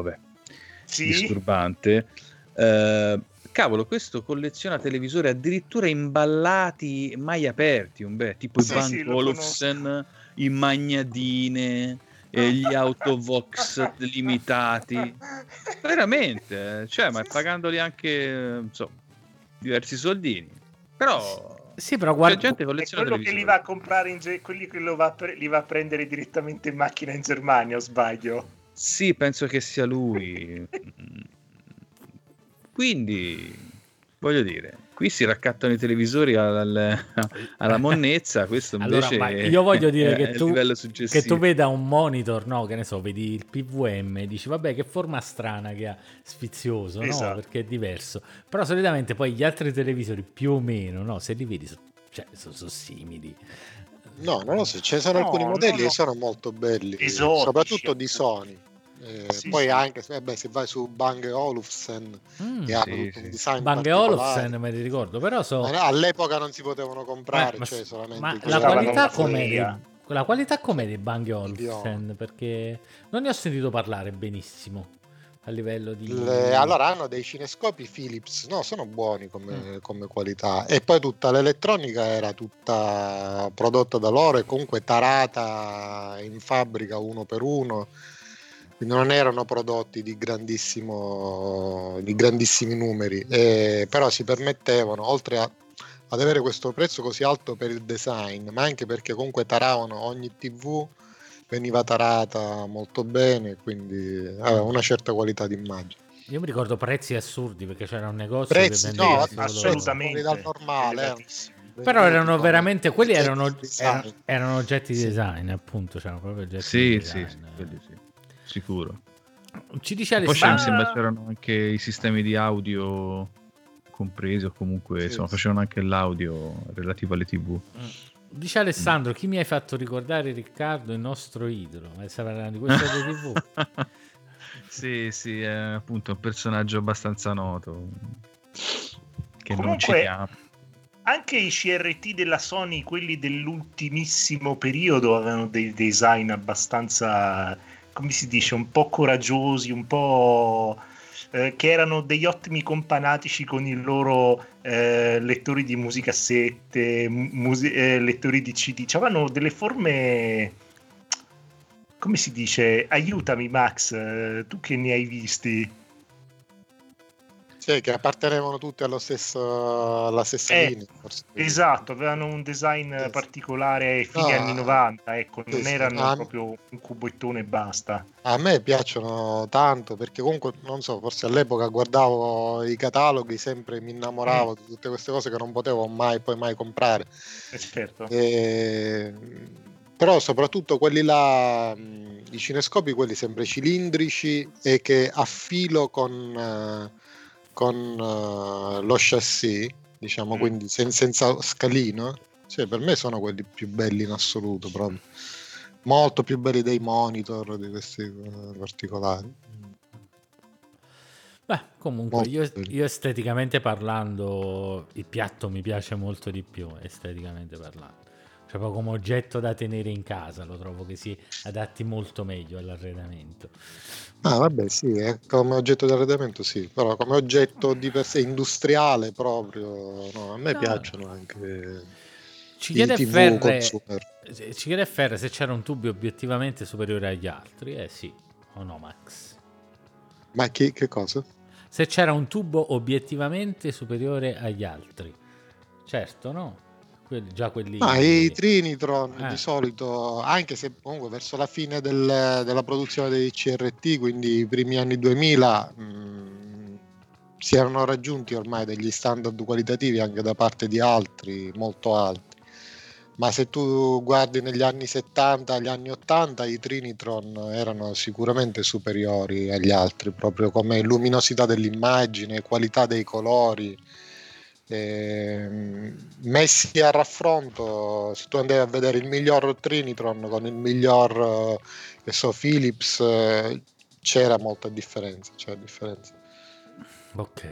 disturbante. Cavolo, questo colleziona televisori addirittura imballati, mai aperti, tipo i Van Olufsen, i magnadine, gli autovox limitati, veramente, cioè, ma pagandoli anche diversi soldini, però però guarda, gente colleziona quello che li va a comprare quelli che li va a prendere direttamente in macchina in Germania, o sbaglio? Sì, penso che sia lui. Quindi voglio dire, qui si raccattano i televisori alla monnezza, questo invece allora, io voglio dire che tu veda un monitor, no, che ne so, vedi il PVM e dici vabbè, che forma strana che ha, sfizioso, esatto. No, perché è diverso, però solitamente poi gli altri televisori più o meno, no, se li vedi sono simili. No, non lo so, ci sono alcuni modelli che sono molto belli, esotici, soprattutto di Sony. Poi anche se vai su Bang Olufsen che hanno tutto un design Bang Olufsen, me li ricordo, però all'epoca non si potevano comprare, cioè, solamente la qualità com'è dei Bang Olufsen, perché non ne ho sentito parlare benissimo a livello di allora hanno dei cinescopi Philips, no, sono buoni come qualità, e poi tutta l'elettronica era tutta prodotta da loro e comunque tarata in fabbrica uno per uno. non erano prodotti di grandissimi numeri, però si permettevano, oltre ad avere questo prezzo così alto per il design, ma anche perché comunque taravano ogni TV, veniva tarata molto bene, quindi aveva una certa qualità d'immagine. Io mi ricordo prezzi assurdi, perché c'era un negozio prezzi, che vendeva no, assolutamente dal normale, però erano veramente quelli erano oggetti di design, appunto, c'erano proprio oggetti di design. Sì, quelli sì, sicuro. Ci dice Alessandro, poi mi sembra c'erano anche i sistemi di audio compresi, o comunque insomma facevano anche l'audio relativo alle TV. Dice Alessandro, chi mi hai fatto ricordare, Riccardo, il nostro idolo, ma saranno di questa TV. Sì, è appunto un personaggio abbastanza noto che comunque, non ci chiama. Anche i CRT della Sony, quelli dell'ultimissimo periodo, avevano dei design abbastanza, come si dice, un po' coraggiosi, un po' che erano degli ottimi companatici con i loro lettori di musicassette, lettori di CD, avevano delle forme, come si dice, aiutami Max, tu che ne hai visti? Sì, che appartenevano tutti alla stessa linea, forse. Esatto, avevano un design particolare ai fine anni 90, ecco, non erano proprio un cubettone e basta. A me piacciono tanto, perché comunque, non so, forse all'epoca guardavo i cataloghi, sempre mi innamoravo di tutte queste cose che non potevo mai comprare. Certo. Però soprattutto quelli là, i cinescopi, quelli sempre cilindrici e che a filo con lo chassis, diciamo, quindi senza scalino, cioè per me sono quelli più belli in assoluto, proprio molto più belli dei monitor, di questi particolari. Beh, comunque io esteticamente parlando il piatto mi piace molto di più, esteticamente parlando. Cioè, proprio come oggetto da tenere in casa, lo trovo che si adatti molto meglio all'arredamento. Ah, vabbè, sì, come oggetto di arredamento sì, però come oggetto di per sé industriale proprio, no, a me piacciono anche. Ci chiede FR se c'era un tubo obiettivamente superiore agli altri, sì, o no Max? Ma che cosa? Se c'era un tubo obiettivamente superiore agli altri, certo, no? Già quelli i Trinitron di solito, anche se comunque verso la fine della produzione dei CRT, quindi i primi anni 2000, si erano raggiunti ormai degli standard qualitativi anche da parte di altri, molto alti. Ma se tu guardi negli anni 70, gli anni 80, i Trinitron erano sicuramente superiori agli altri, proprio come luminosità dell'immagine, qualità dei colori. Messi a raffronto, se tu andavi a vedere il miglior Trinitron con il miglior Philips, c'era molta differenza, Ok.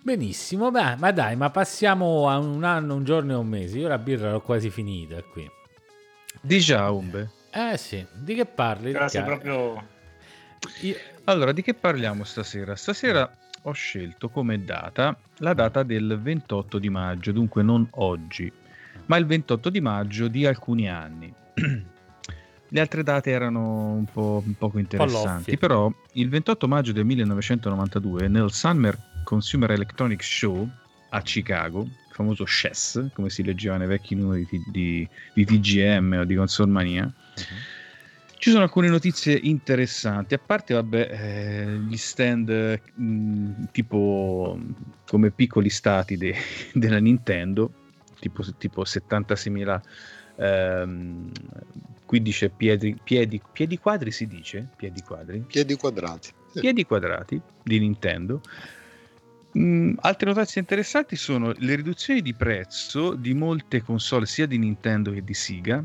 Benissimo, beh, ma dai, ma passiamo a un anno, un giorno e un mese. Io la birra l'ho quasi finita qui. Già, Umbe? Sì, di che parli? Grazie, proprio. Allora, di che parliamo stasera? Stasera ho scelto come data la data del 28 di maggio, dunque non oggi, ma il 28 di maggio di alcuni anni. Le altre date erano un poco interessanti, però il 28 maggio del 1992 nel Summer Consumer Electronics Show a Chicago, il famoso CES, come si leggeva nei vecchi numeri di TGM o di Consolmania, ci sono alcune notizie interessanti, a parte gli stand tipo come piccoli stati della Nintendo, tipo 76.000 qui dice piedi quadri, si dice? Piedi quadrati di Nintendo. Altre notizie interessanti sono le riduzioni di prezzo di molte console sia di Nintendo che di Sega,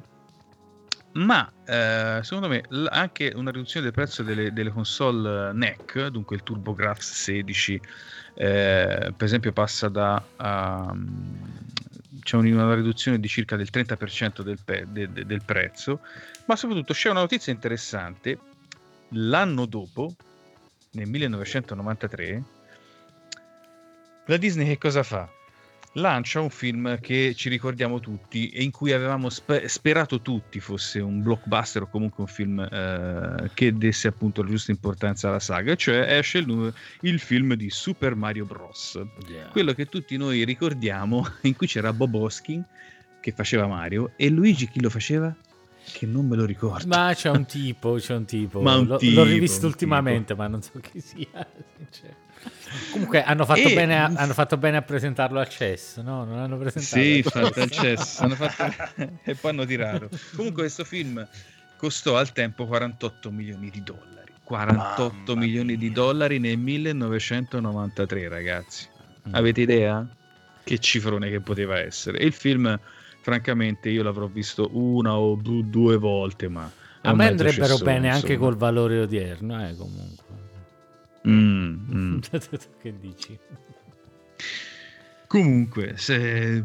ma secondo me anche una riduzione del prezzo delle console NEC, dunque il TurboGrafx 16 per esempio passa c'è una riduzione di circa del 30% del prezzo, ma soprattutto c'è una notizia interessante: l'anno dopo, nel 1993, la Disney che cosa fa? lancia un film che ci ricordiamo tutti e in cui avevamo sperato tutti fosse un blockbuster o comunque un film che desse appunto la giusta importanza alla saga, cioè esce il film di Super Mario Bros. Yeah. Quello che tutti noi ricordiamo, in cui c'era Bob Hoskin che faceva Mario e Luigi chi lo faceva? Che non me lo ricordo. Ma c'è un tipo. L'ho rivisto ultimamente, ma non so chi sia. Comunque hanno fatto bene a presentarlo al CES, no? Non hanno presentato. Sì, fatto al CES. E poi hanno tirato. Comunque questo film costò al tempo $48 milioni. $48 milioni nel 1993, ragazzi. Avete idea? Che cifrone che poteva essere. E il film, francamente, io l'avrò visto una o due volte, ma a me andrebbero bene anche col valore odierno, comunque. Che dici? Comunque,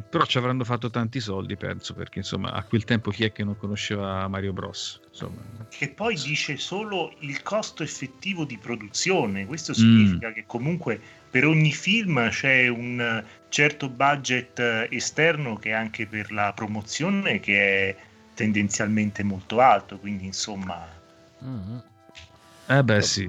però ci avranno fatto tanti soldi, penso, perché insomma a quel tempo chi è che non conosceva Mario Bros? Insomma. Che poi dice solo il costo effettivo di produzione, questo significa che comunque per ogni film c'è un certo budget esterno che anche per la promozione che è tendenzialmente molto alto, quindi insomma... Sì.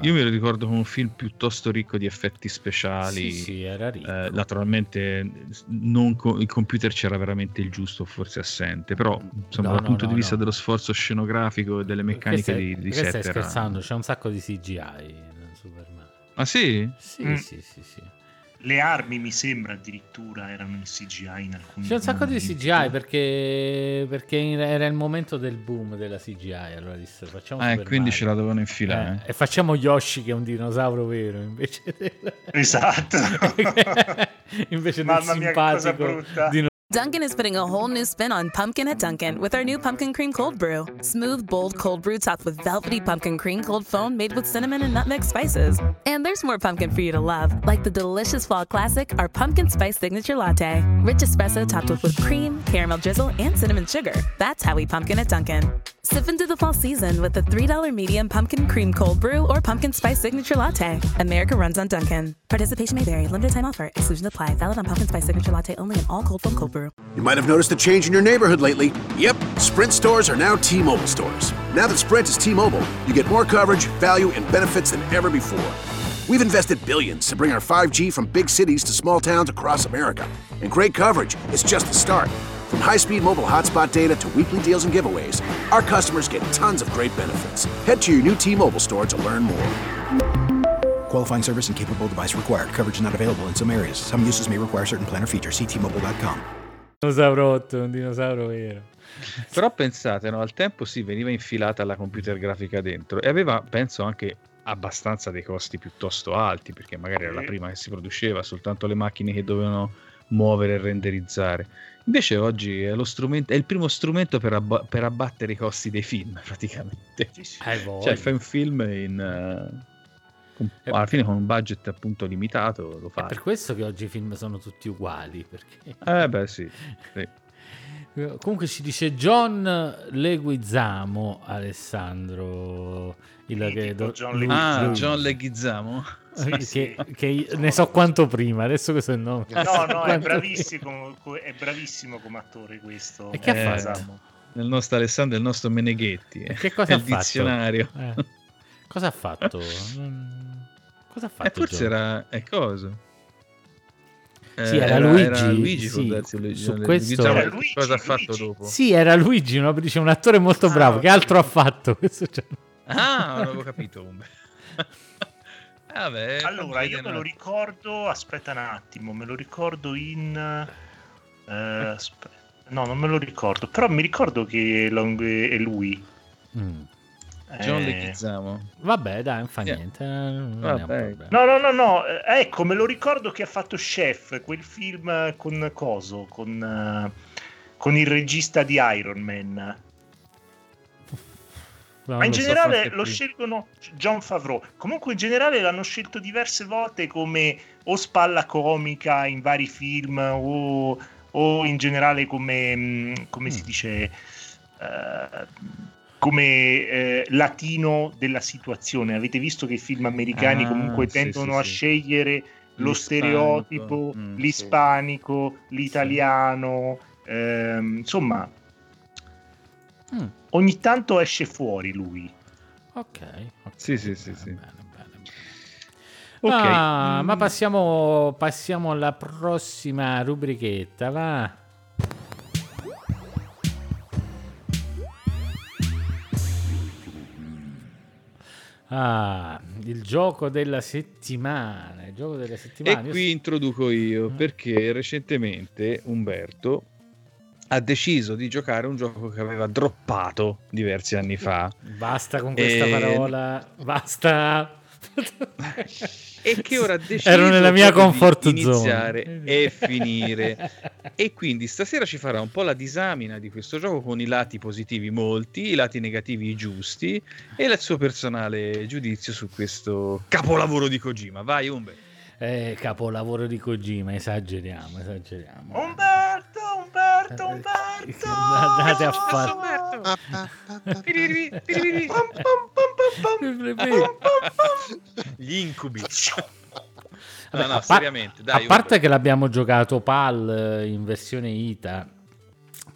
Io me lo ricordo come un film piuttosto ricco di effetti speciali. Sì, era ricco. Naturalmente il computer c'era veramente il giusto, forse assente, però insomma, dal punto di vista dello sforzo scenografico e delle meccaniche di set. Stai scherzando? C'è un sacco di CGI in Super Mario. Ah sì? Sì. Le armi mi sembra addirittura erano in CGI in alcuni. C'è un sacco di CGI perché era il momento del boom della CGI, allora disse facciamo quindi Mario. Ce la dovevano infilare. E facciamo Yoshi che è un dinosauro vero invece del... Esatto. Invece del simpatico dinosauro. Dunkin' is putting a whole new spin on pumpkin at Dunkin' with our new pumpkin cream cold brew. Smooth, bold cold brew topped with velvety pumpkin cream cold foam made with cinnamon and nutmeg spices. And there's more pumpkin for you to love, like the delicious fall classic, our pumpkin spice signature latte. Rich espresso topped with whipped cream, caramel drizzle, and cinnamon sugar. That's how we pumpkin at Dunkin'. Sip into the fall season with the $3 medium pumpkin cream cold brew or pumpkin spice signature latte. America runs on Dunkin'. Participation may vary. Limited time offer. Exclusion apply. Valid on pumpkin spice signature latte only in all cold foam cold brew. You might have noticed a change in your neighborhood lately. Yep, Sprint stores are now T-Mobile stores. Now that Sprint is T-Mobile, you get more coverage, value, and benefits than ever before. We've invested billions to bring our 5G from big cities to small towns across America. And great coverage is just the start. From high-speed mobile hotspot data to weekly deals and giveaways, our customers get tons of great benefits. Head to your new T-Mobile store to learn more. Qualifying service and capable device required. Coverage not available in some areas. Some uses may require certain plan or features. See T-Mobile.com. Un dinosauro vero. Però pensate, no, al tempo veniva infilata la computer grafica dentro e aveva, penso, anche abbastanza dei costi piuttosto alti, perché magari era la prima che si produceva, soltanto le macchine che dovevano muovere e renderizzare. Invece oggi è il primo strumento per abbattere i costi dei film, praticamente. Cioè fai un film in... alla fine con un budget appunto limitato lo fa. È per questo che oggi i film sono tutti uguali, perché sì. Comunque ci dice John Leguizamo Alessandro John Leguizamo che ne so quanto prima adesso questo è il nome è bravissimo come attore questo e che ha fatto? Il nostro Alessandro è il nostro Meneghetti che cosa ha fatto? Il dizionario Cosa ha fatto? Forse era cosa? Sì, era Luigi su questo. Cosa ha fatto dopo? Sì, era Luigi, un attore molto bravo. Che altro ha fatto? Non avevo capito. Vabbè, allora, io me lo ricordo. Aspetta un attimo, me lo ricordo in. No, non me lo ricordo. Però mi ricordo che è lui. John Leguizamo. Vabbè, dai, non fa niente. No. Ecco, me lo ricordo che ha fatto Chef, quel film con coso, con il regista di Iron Man. Ma in generale lo scelgono John Favreau. Comunque in generale l'hanno scelto diverse volte come o spalla comica in vari film o in generale come si dice come latino della situazione. Avete visto che i film americani comunque tendono a scegliere lo stereotipo, l'ispanico, l'italiano, insomma, ogni tanto esce fuori lui. Ok. Sì. Bene. Ah, ma passiamo alla prossima rubrichetta, va. Ah, il gioco della settimana. E qui introduco io, perché recentemente Umberto ha deciso di giocare un gioco che aveva droppato diversi anni fa. Basta con questa parola, basta. E che ora ha deciso di iniziare e finire. E quindi stasera ci farà un po' la disamina di questo gioco, con i lati positivi molti, i lati negativi giusti, e il suo personale giudizio su questo capolavoro di Kojima. Vai Umberto. Capolavoro di Kojima, esageriamo. Umberto! Andate a fare gli incubi. No, seriamente, dai. A parte che l'abbiamo giocato PAL in versione ITA,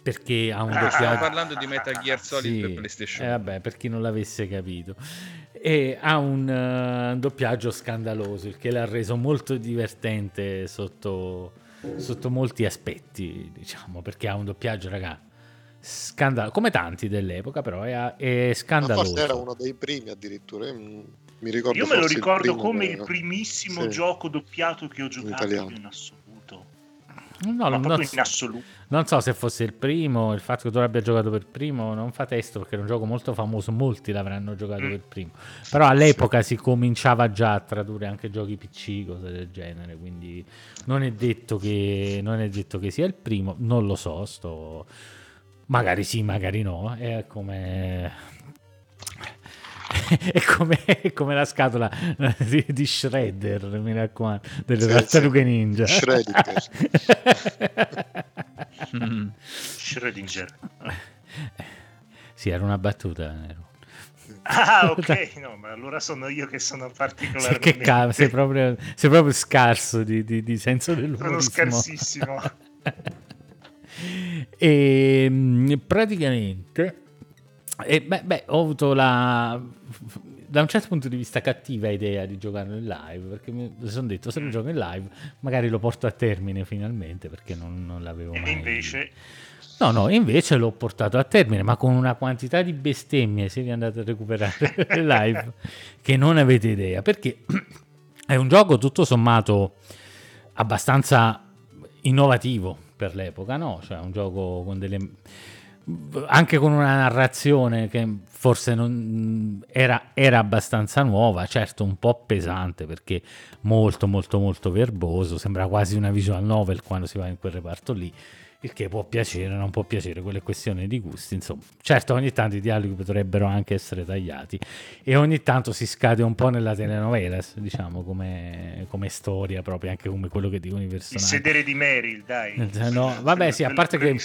perché ha un stiamo parlando di Metal Gear Solid per PlayStation. Vabbè, per chi non l'avesse capito. E ha un doppiaggio scandaloso, il che l'ha reso molto divertente sotto molti aspetti, diciamo, perché ha un doppiaggio, raga, scandalo, come tanti dell'epoca, però è scandaloso. Ma forse era uno dei primi addirittura, mi ricordo. Io me lo ricordo come il primissimo gioco doppiato che ho giocato in assoluto. Non so se fosse il primo. Il fatto che tu l'abbia giocato per primo non fa testo, perché era un gioco molto famoso, molti l'avranno giocato per primo, però all'epoca si cominciava già a tradurre anche giochi PC, cose del genere, quindi non è detto che sia il primo, non lo so, magari sì, magari no, è come la scatola di Shredder, mi raccomando, delle tartarughe ninja. Schrödinger. Sì, era una battuta, Nero. Ah, ok, no, ma allora sono io che sono particolarmente... sei proprio scarso di senso dell'umorismo. Sono scarsissimo. E praticamente... ho avuto da un certo punto di vista cattiva idea di giocarlo in live, perché mi sono detto, se lo gioco in live magari lo porto a termine finalmente, perché non l'avevo mai. E invece invece l'ho portato a termine, ma con una quantità di bestemmie, se vi andate a recuperare il live, che non avete idea, perché è un gioco tutto sommato abbastanza innovativo per l'epoca, no? Cioè un gioco con delle... anche con una narrazione che forse non era abbastanza nuova, certo un po' pesante, perché molto molto molto verboso, sembra quasi una visual novel quando si va in quel reparto lì, il che può piacere, non può piacere, quella è questione di gusti, insomma. Certo, ogni tanto i dialoghi potrebbero anche essere tagliati e ogni tanto si scade un po' nella telenovela, diciamo, come storia, proprio anche come quello che dicono i personaggi. Il sedere di Meryl, dai. No, vabbè, sì, a parte che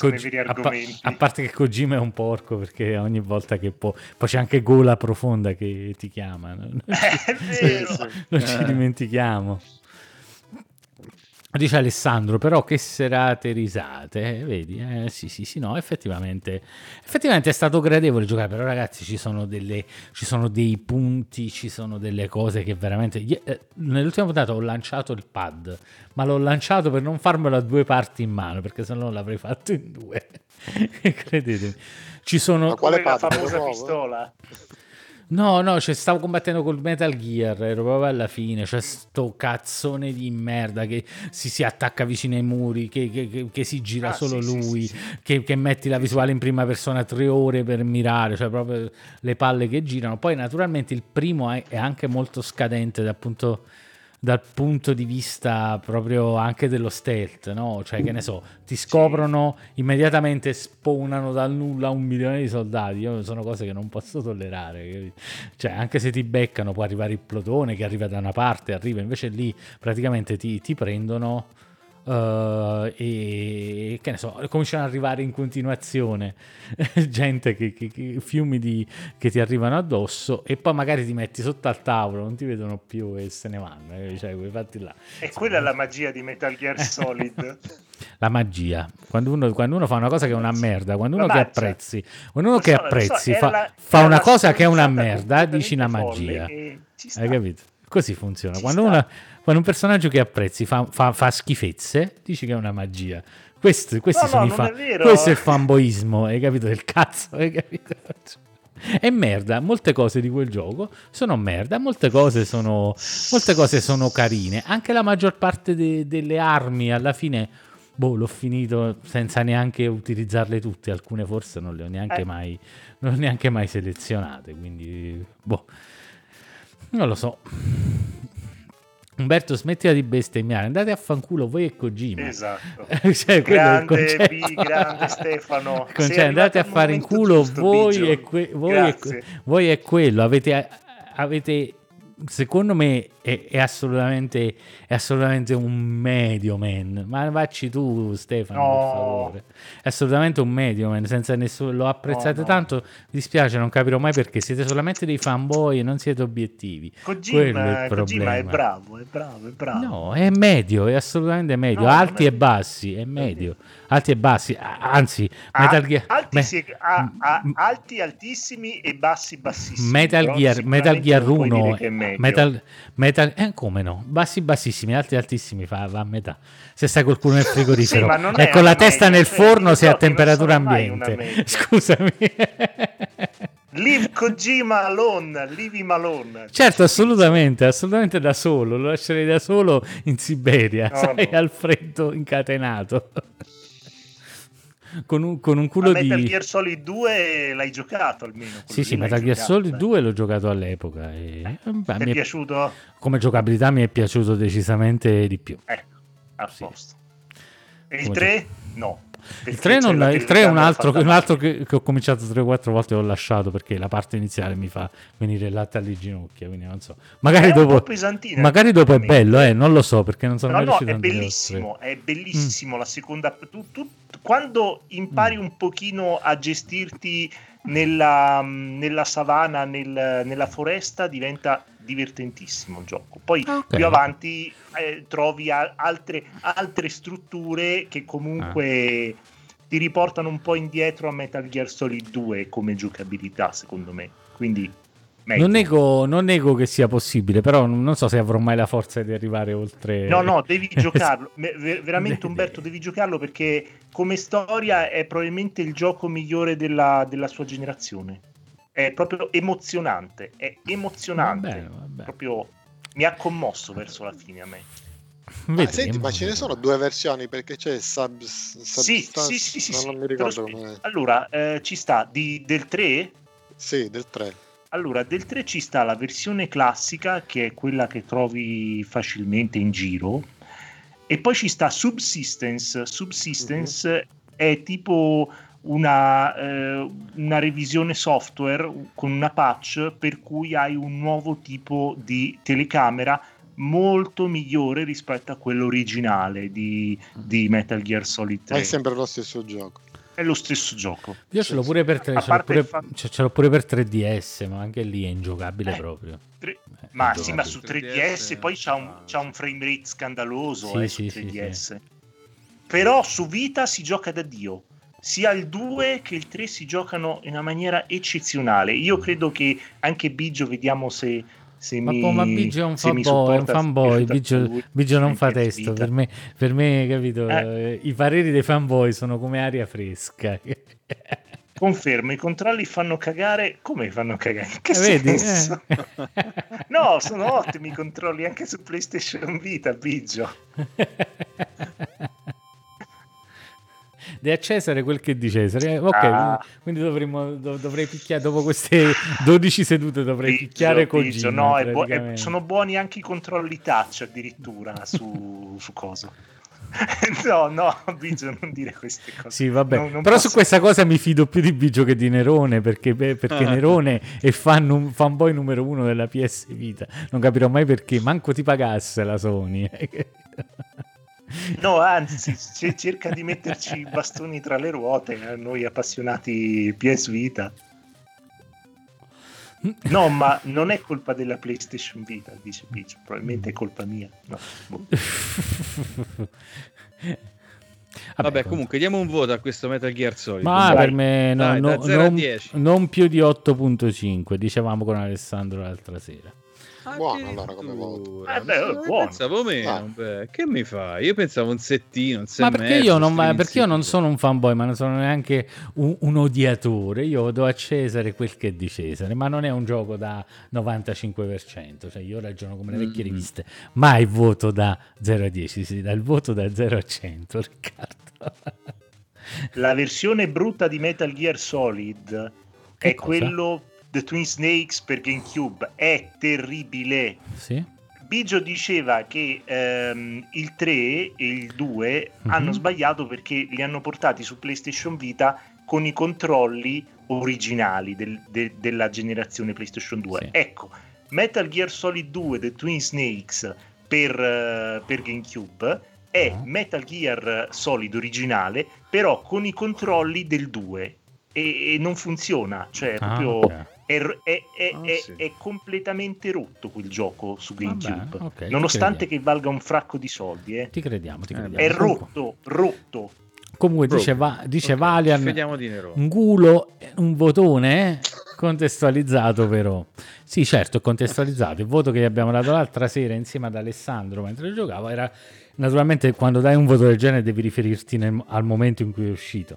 Kojima è un porco, perché ogni volta che può... Poi c'è anche Gola Profonda che ti chiama. È vero. Non ci dimentichiamo. Dice Alessandro, però che serate risate, vedi? Sì, no, effettivamente è stato gradevole giocare, però ragazzi ci sono dei cose che veramente... Nell'ultima puntata ho lanciato il pad, ma l'ho lanciato per non farmelo a due parti in mano, perché se no l'avrei fatto in due, credetemi. Ci sono... Ma quale pad? La famosa pistola? No, stavo combattendo col Metal Gear, ero proprio alla fine, c'è sto cazzone di merda che si attacca vicino ai muri, che si gira solo lui, che metti la visuale in prima persona 3 ore per mirare, cioè proprio le palle che girano. Poi naturalmente il primo è anche molto scadente dal punto di vista proprio anche dello stealth, no? Cioè, che ne so, ti scoprono, immediatamente spawnano dal nulla 1 milione di soldati. Io sono cose che non posso tollerare, cioè anche se ti beccano può arrivare il plotone che arriva da una parte, invece lì praticamente ti prendono e che ne so, cominciano ad arrivare in continuazione gente che fiumi che ti arrivano addosso, e poi magari ti metti sotto al tavolo, non ti vedono più e se ne vanno, cioè quei fatti là. E quella è la magia di Metal Gear Solid. La magia, quando uno fa una cosa che è una merda, quando uno che apprezzi fa una cosa che è una merda, dici la magia, hai capito? Così funziona. Quando un personaggio che apprezzi fa schifezze, dici che è una magia. Questo è il fanboismo, hai capito? Del cazzo, hai capito? È merda, molte cose di quel gioco sono merda, molte cose sono carine. Anche la maggior parte delle armi alla fine, l'ho finito senza neanche utilizzarle tutte. Alcune forse non le ho neanche mai selezionate, quindi non lo so. Umberto, smettila di bestemmiare, andate a fanculo voi e Kojima. Esatto. Cioè, grande Stefano. Andate a fare in culo voi e quello. Avete secondo me è assolutamente un medio man. Ma vacci tu, Stefano, per favore. È assolutamente un medio man, senza nessuno. Lo apprezzate tanto. Mi dispiace, non capirò mai perché siete solamente dei fanboy e non siete obiettivi. Kojima è bravo. No, è medio, è assolutamente medio. No, alti e bassi, è medio. Alti e bassi, anzi, alti altissimi e bassi bassissimi. Metal Gear 1 è medio. Come no? Bassi bassissimi, alti altissimi, va a metà. Se stai col culo nel frigorifero e con la testa nel forno, sei a temperatura ambiente. Scusami. Leave Kojima alone, leave him alone. Certo, assolutamente da solo, lo lascerei da solo in Siberia, al freddo incatenato. Con un culo di... Metal Gear Solid 2 l'hai giocato almeno? Sì, Metal Gear Solid 2 l'ho giocato all'epoca e mi è piaciuto? Come giocabilità mi è piaciuto decisamente di più. Ecco, a posto. Sì. E il 3? No. Il 3 è un altro che ho cominciato 3-4 volte e ho lasciato perché la parte iniziale mi fa venire il latte alle ginocchia, quindi non so. Magari dopo è bello, non lo so, perché non sono mai riuscito a andare. È bellissimo la seconda. Tu quando impari un pochino a gestirti nella savana, nella foresta, diventa divertentissimo il gioco. Poi più avanti trovi altre strutture che comunque ti riportano un po' indietro a Metal Gear Solid 2 come giocabilità, secondo me. Quindi non nego che sia possibile, però non so se avrò mai la forza di arrivare oltre. No, devi giocarlo. Veramente, Umberto, devi giocarlo perché come storia è probabilmente il gioco migliore della sua generazione. È proprio emozionante, Va bene. Proprio mi ha commosso verso la fine a me. Ma ce ne sono due versioni, perché c'è non mi ricordo come. Allora, ci sta del 3? Sì, del 3. Allora, del 3 ci sta la versione classica, che è quella che trovi facilmente in giro, e poi ci sta Subsistence. Subsistence è tipo una revisione software con una patch per cui hai un nuovo tipo di telecamera molto migliore rispetto a quello originale di Metal Gear Solid 3. È sempre lo stesso gioco. È lo stesso gioco. Io ce l'ho pure per 3, ce l'ho pure per 3DS, ma anche lì è ingiocabile proprio. Ma su 3DS poi c'ha un frame rate scandaloso su 3DS. Sì. Però su Vita si gioca da Dio. Sia il 2 che il 3 si giocano in una maniera eccezionale. Io credo che anche Biggio, vediamo se Biggio è un fanboy. Biggio non fa testo per me, capito? I pareri dei fanboy sono come aria fresca. Confermo, i controlli fanno cagare. Come fanno cagare? Che senso? No, sono ottimi i controlli anche su PlayStation Vita, Biggio. De a Cesare quel che è di Cesare. Ok, quindi dovrei picchiare dopo queste 12 sedute. Dovrei picchiare Kojima. No, sono buoni anche i controlli touch addirittura su cosa. No, Biggio, non dire queste cose. Sì, vabbè. Non però posso... su questa cosa mi fido più di Biggio che di Nerone, perché Nerone è fanboy numero 1 della PS Vita. Non capirò mai perché. Manco ti pagasse la Sony. No, anzi, cerca di metterci i bastoni tra le ruote a noi appassionati PS Vita. No, ma non è colpa della PlayStation Vita, dice Peach, probabilmente è colpa mia. No. Boh. Vabbè, comunque diamo un voto a questo Metal Gear Solid. Ma per me dai, da 0 a 10. Non più di 8.5, dicevamo con Alessandro l'altra sera. Buono, allora, come voto. Buono. Pensavo meno, beh, che mi fa? Io pensavo un settino, un sei. Ma perché, mezzo, perché io non sono un fanboy, ma non sono neanche un odiatore. Io do a Cesare quel che è di Cesare, ma non è un gioco da 95%, cioè io ragiono come le vecchie riviste, mai voto da 0 a 10, si dà il voto da 0 a 100, Riccardo. La versione brutta di Metal Gear Solid che è cosa? Quello The Twin Snakes per GameCube è terribile. Sì. Biggio diceva che il 3 e il 2 hanno sbagliato perché li hanno portati su PlayStation Vita con i controlli originali della generazione PlayStation 2. Sì. Ecco, Metal Gear Solid 2 The Twin Snakes per GameCube è Metal Gear Solid originale, però con i controlli del 2 e non funziona, cioè proprio... Okay. È completamente rotto quel gioco su GameCube, okay, nonostante che valga un fracco di soldi. Ti crediamo. È rotto. Comunque dice okay, Valian, un culo, un votone contestualizzato però. Sì, certo, contestualizzato. Il voto che gli abbiamo dato l'altra sera insieme ad Alessandro mentre giocavo era... Naturalmente quando dai un voto del genere devi riferirti al momento in cui è uscito.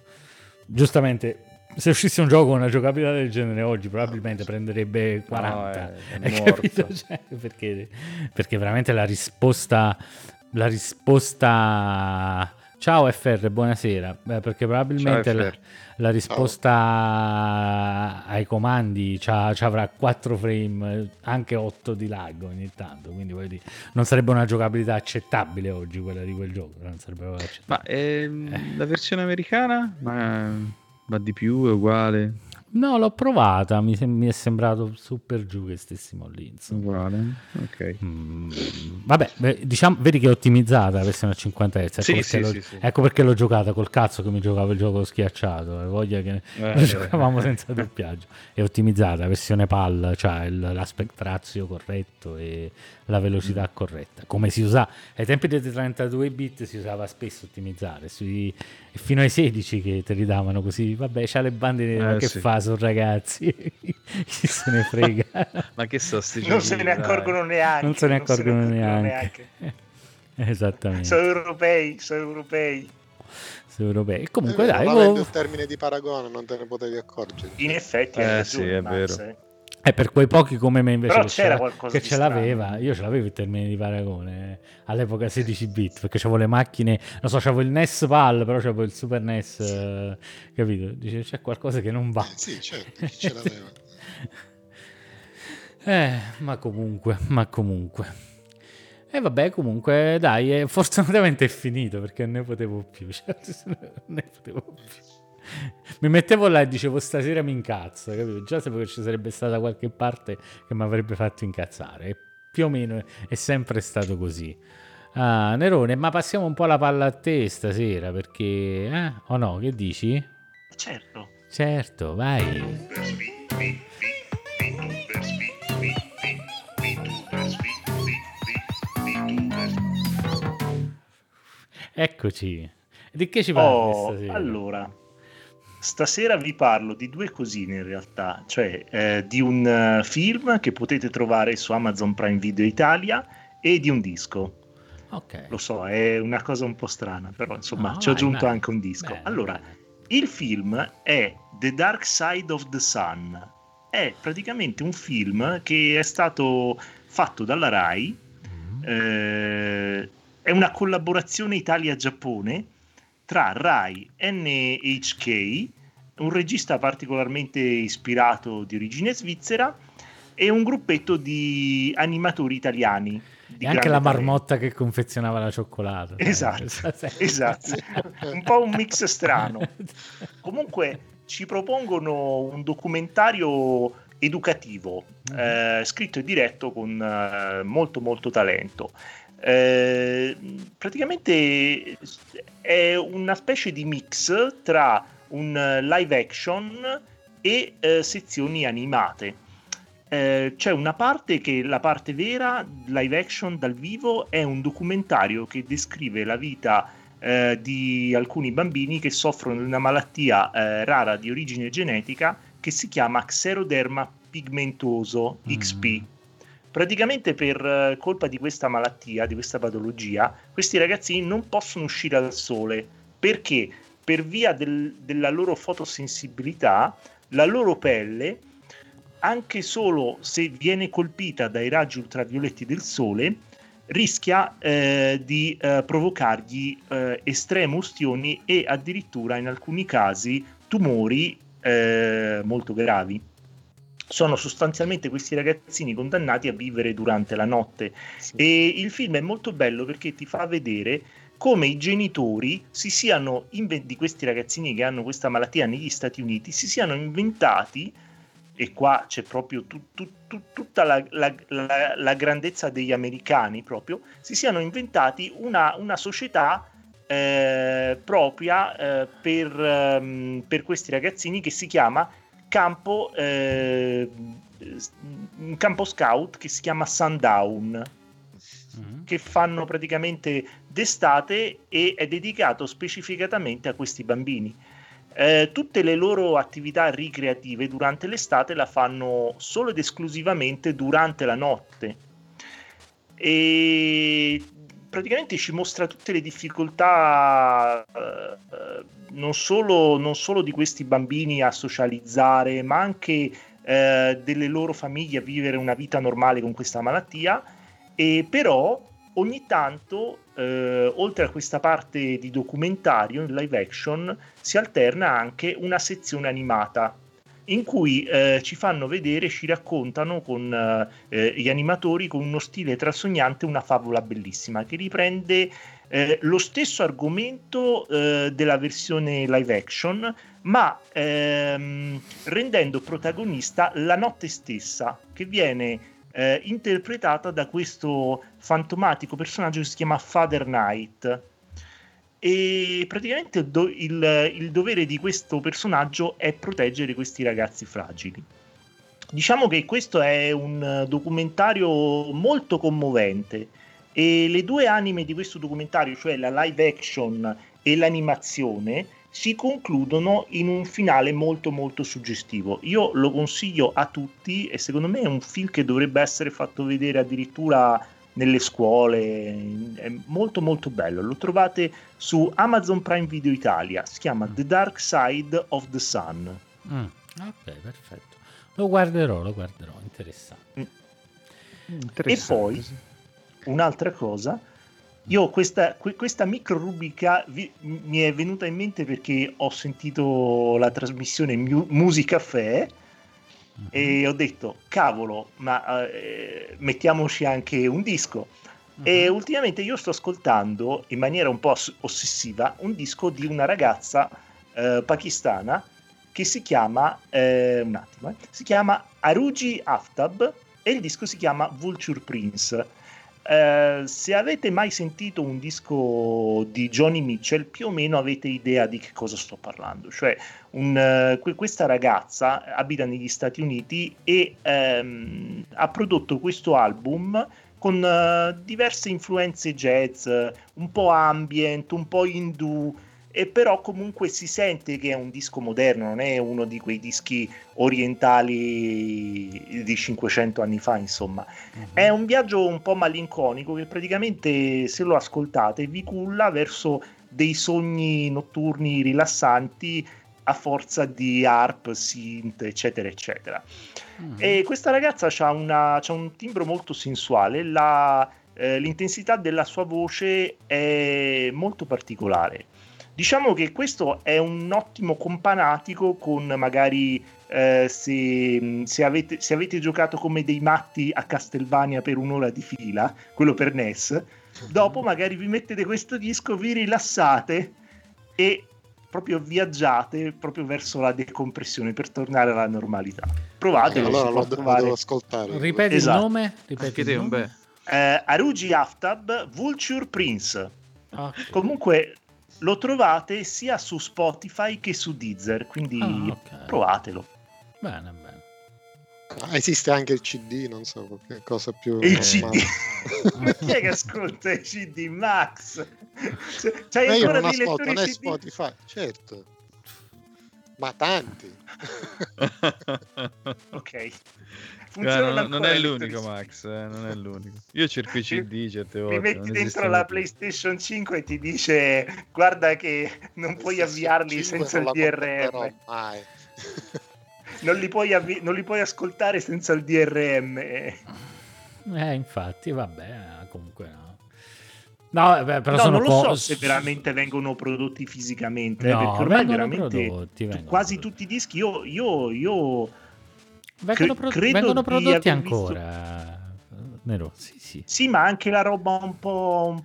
Giustamente... Se uscisse un gioco con una giocabilità del genere oggi, probabilmente prenderebbe 40. No, è capito? Cioè, perché veramente la risposta. Ciao FR, buonasera. Perché probabilmente la risposta ai comandi ci avrà 4 frame, anche 8 di lag ogni tanto. Quindi voglio dire, non sarebbe una giocabilità accettabile oggi quella di quel gioco. Non sarebbe accettabile. Ma la versione americana? Ma di più è uguale? No, l'ho provata, mi è sembrato super giù che stessimo lì. Uguale? Ok. Vabbè, diciamo, vedi che è ottimizzata la versione a 50 Hz. Ecco perché l'ho giocata col cazzo che mi giocavo il gioco schiacciato. Voglia che lo giocavamo senza doppiaggio. È ottimizzata la versione PAL, cioè l'aspect ratio corretto e la velocità corretta. Come si usa ai tempi dei 32 bit si usava spesso ottimizzare, fino ai 16 che te li davano così. Vabbè, c'ha le bande fa, sono ragazzi, chi se ne frega. Ma che non se ne accorgono neanche. Esattamente. Sono europei. E comunque dai, non avendo il termine di paragone non te ne potevi accorgere. In effetti è vero. È per quei pochi come me invece che ce l'aveva, io ce l'avevo il termine di paragone all'epoca 16 bit, perché c'avevo le macchine, non so, c'avevo il NES PAL, però c'avevo il Super NES, capito? Dice c'è qualcosa che non va. Sì, certo, ce l'aveva. Ma comunque. E vabbè, comunque, dai, fortunatamente è finito, perché non ne potevo più, Mi mettevo là e dicevo stasera mi incazzo, capito? Già sapevo che ci sarebbe stata qualche parte che mi avrebbe fatto incazzare e più o meno è sempre stato così. Ah, Nerone, ma passiamo un po' la palla a te stasera perché o no, che dici? Certo, vai. Eccoci. Di che ci parli stasera? Allora, stasera vi parlo di due cosine in realtà, cioè di un film che potete trovare su Amazon Prime Video Italia e di un disco. Ok. Lo so, è una cosa un po' strana, però insomma ci ho aggiunto anche un disco. Bene, allora, il film è The Dark Side of the Sun, è praticamente un film che è stato fatto dalla RAI, è una collaborazione Italia-Giappone tra RAI, NHK, un regista particolarmente ispirato di origine svizzera, e un gruppetto di animatori italiani. E anche la marmotta che confezionava la cioccolata. Esatto. Un po' un mix strano. Comunque ci propongono un documentario educativo, scritto e diretto con molto molto talento. Praticamente è una specie di mix tra un live action e sezioni animate. C'è una parte che la parte vera, live action dal vivo, è un documentario che descrive la vita di alcuni bambini che soffrono di una malattia rara di origine genetica che si chiama xeroderma pigmentoso, XP. Praticamente per colpa di questa malattia, di questa patologia, questi ragazzini non possono uscire al sole perché per via della loro fotosensibilità la loro pelle, anche solo se viene colpita dai raggi ultravioletti del sole, rischia di provocargli estreme ustioni e addirittura in alcuni casi tumori molto gravi. Sono sostanzialmente questi ragazzini condannati a vivere durante la notte. Sì. E il film è molto bello perché ti fa vedere come i genitori di questi ragazzini che hanno questa malattia negli Stati Uniti si siano inventati, e qua c'è proprio tutta la grandezza degli americani, proprio si siano inventati una società propria per questi ragazzini che si chiama un campo scout che si chiama Sundown, che fanno praticamente d'estate e è dedicato specificatamente a questi bambini. Tutte le loro attività ricreative durante l'estate la fanno solo ed esclusivamente durante la notte, e praticamente ci mostra tutte le difficoltà non solo di questi bambini a socializzare, ma anche delle loro famiglie a vivere una vita normale con questa malattia. E però ogni tanto, oltre a questa parte di documentario in live action, si alterna anche una sezione animata in cui ci raccontano con gli animatori, con uno stile trasognante, una favola bellissima che riprende lo stesso argomento della versione live action, ma rendendo protagonista la notte stessa, che viene interpretata da questo fantomatico personaggio che si chiama Father Knight. E praticamente il dovere di questo personaggio è proteggere questi ragazzi fragili. Diciamo che questo è un documentario molto commovente, e le due anime di questo documentario, cioè la live action e l'animazione, si concludono in un finale molto molto suggestivo. Io lo consiglio a tutti, e secondo me è un film che dovrebbe essere fatto vedere addirittura nelle scuole. È molto molto bello, lo trovate su Amazon Prime Video Italia, si chiama The Dark Side of the Sun. Ok, perfetto, lo guarderò, interessante. E poi un'altra cosa, io questa micro rubrica mi è venuta in mente perché ho sentito la trasmissione Musicaffè e ho detto cavolo, ma mettiamoci anche un disco. E ultimamente io sto ascoltando in maniera un po' ossessiva un disco di una ragazza pakistana che si chiama si chiama Aruji Aftab, e il disco si chiama Vulture Prince. Se avete mai sentito un disco di Joni Mitchell, più o meno avete idea di che cosa sto parlando. Cioè questa ragazza abita negli Stati Uniti e ha prodotto questo album con diverse influenze jazz, un po' ambient, un po' indù, e però comunque si sente che è un disco moderno, non è uno di quei dischi orientali di 500 anni fa, insomma. È un viaggio un po' malinconico che praticamente, se lo ascoltate, vi culla verso dei sogni notturni rilassanti a forza di harp, synth, eccetera eccetera. E questa ragazza c'ha un timbro molto sensuale, l'intensità della sua voce è molto particolare. Diciamo che questo è un ottimo companatico con magari se avete giocato come dei matti a Castlevania per un'ora di fila, quello per NES, dopo magari vi mettete questo disco, vi rilassate e proprio viaggiate proprio verso la decompressione per tornare alla normalità. Provatelo, allora lo devo ascoltare. Ripeti il nome? Arugi Aftab, Vulture Prince. Okay. Comunque lo trovate sia su Spotify che su Deezer, quindi okay, provatelo. Bene, bene. Esiste anche il CD, non so che cosa più. Il CD? Ma chi è che ascolta i CD, Max? C'hai ma ancora dei lettori CD? Spotify, certo. Ma tanti. Ok. Non è l'unico, Max, non è l'unico. Io cerco i CD certe volte. Mi metti dentro la PlayStation 5 e ti dice guarda che non puoi avviarli senza il DRM. Non li puoi ascoltare senza il DRM. Infatti, vabbè, comunque no. No, vabbè, però no, sono non lo so se veramente vengono prodotti fisicamente, no, perché ormai veramente prodotti, quasi tutti i dischi io vengono prodotti ancora. Nero. Sì, ma anche la roba un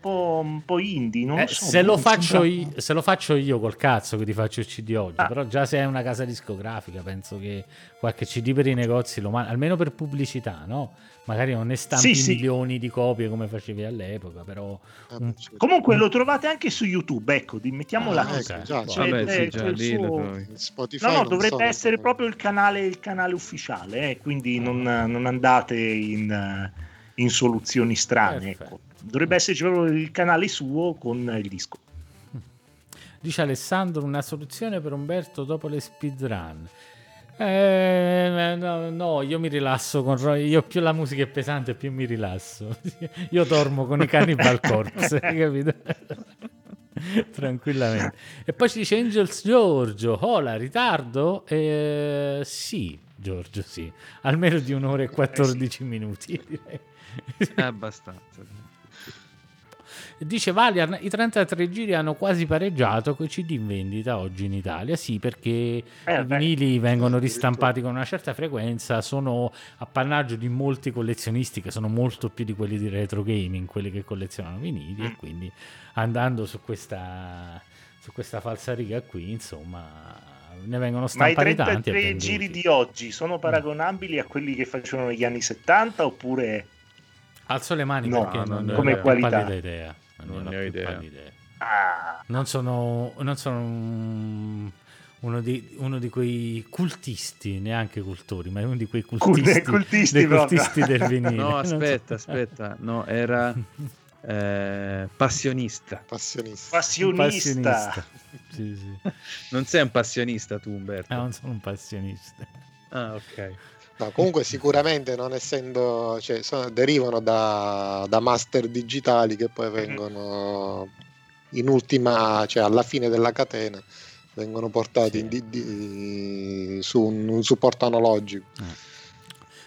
po' indie, non so, se lo faccio io col cazzo che ti faccio il CD oggi, però già se è una casa discografica penso che qualche CD per i negozi lo almeno per pubblicità, no? Magari non ne stampi milioni di copie come facevi all'epoca, però comunque lo trovate anche su YouTube, ecco, mettiamola Spotify no, dovrebbe essere proprio il canale ufficiale, quindi non andate in soluzioni strane, ecco. Dovrebbe esserci proprio il canale suo con il disco. Dice Alessandro, una soluzione per Umberto dopo le speedrun. No, io mi rilasso io più la musica è pesante più mi rilasso, io dormo con i Cannibal Corpse, capito? Tranquillamente. E poi ci dice Angels Giorgio, hola, ritardo? Sì Giorgio, sì, almeno di un'ora e 14 minuti direi. Abbastanza. Dice Valian, i 33 giri hanno quasi pareggiato coi CD in vendita oggi in Italia. Sì, perché i vinili vengono ristampati con una certa frequenza, sono appannaggio di molti collezionisti che sono molto più di quelli di retro gaming, quelli che collezionano vinili, e quindi andando su questa falsariga qui, insomma, ne vengono stampati tanti. Ma i 33 giri di oggi sono paragonabili a quelli che facevano negli anni 70 oppure? Alzo le mani, no, perché non come qualità. Non ne ho idea. Non sono uno di quei cultisti, neanche cultori, ma uno di quei cultisti del vinile. No, aspetta. No, era passionista. Sì. Non sei un passionista tu, Umberto? Non sono un passionista. Ok. No, comunque sicuramente non essendo, cioè, derivano da master digitali che poi vengono in ultima, cioè alla fine della catena vengono portati su un supporto analogico.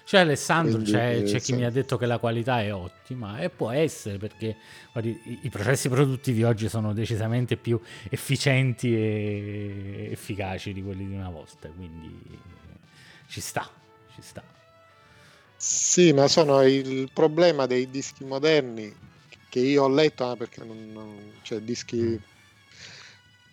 Cioè Alessandro, quindi, c'è chi mi ha detto che la qualità è ottima, e può essere, perché guardi, i processi produttivi oggi sono decisamente più efficienti e efficaci di quelli di una volta, quindi ci sta. Sì, ma sono il problema dei dischi moderni che io ho letto, perché non cioè dischi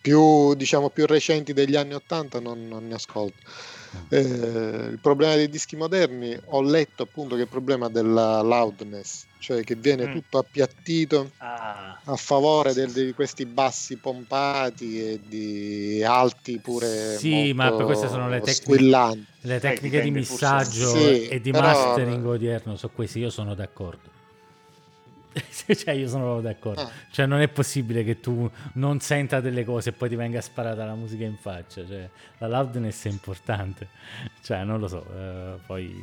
più, diciamo, più recenti degli anni 80 non ne ascolto. Il problema dei dischi moderni, ho letto appunto che è il problema della loudness, cioè che viene tutto appiattito a favore di questi bassi pompati e di alti pure sì, molto, ma per queste sono le tecniche di missaggio e di mastering odierno. Su questi io sono d'accordo. Cioè io sono d'accordo, cioè non è possibile che tu non senta delle cose e poi ti venga sparata la musica in faccia, cioè la loudness è importante, cioè non lo so, poi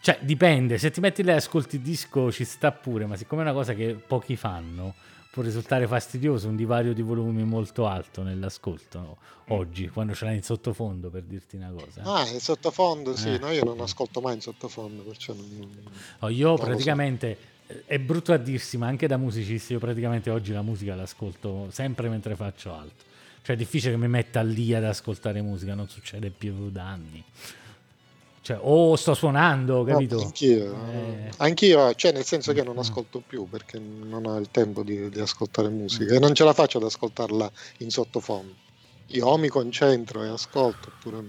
cioè dipende, se ti metti lì e ascolti il disco ci sta pure, ma siccome è una cosa che pochi fanno può risultare fastidioso un divario di volumi molto alto nell'ascolto, no? Oggi quando ce l'hai in sottofondo, per dirti una cosa. In sottofondo sì, no, io non ascolto mai in sottofondo, perciò io praticamente so. È brutto a dirsi, ma anche da musicista io praticamente oggi la musica l'ascolto sempre mentre faccio altro, cioè è difficile che mi metta lì ad ascoltare musica, non succede più da anni, cioè sto suonando, capito? Anch'io, cioè nel senso che non ascolto più perché non ho il tempo di ascoltare musica e non ce la faccio ad ascoltarla in sottofondo, io mi concentro e ascolto oppure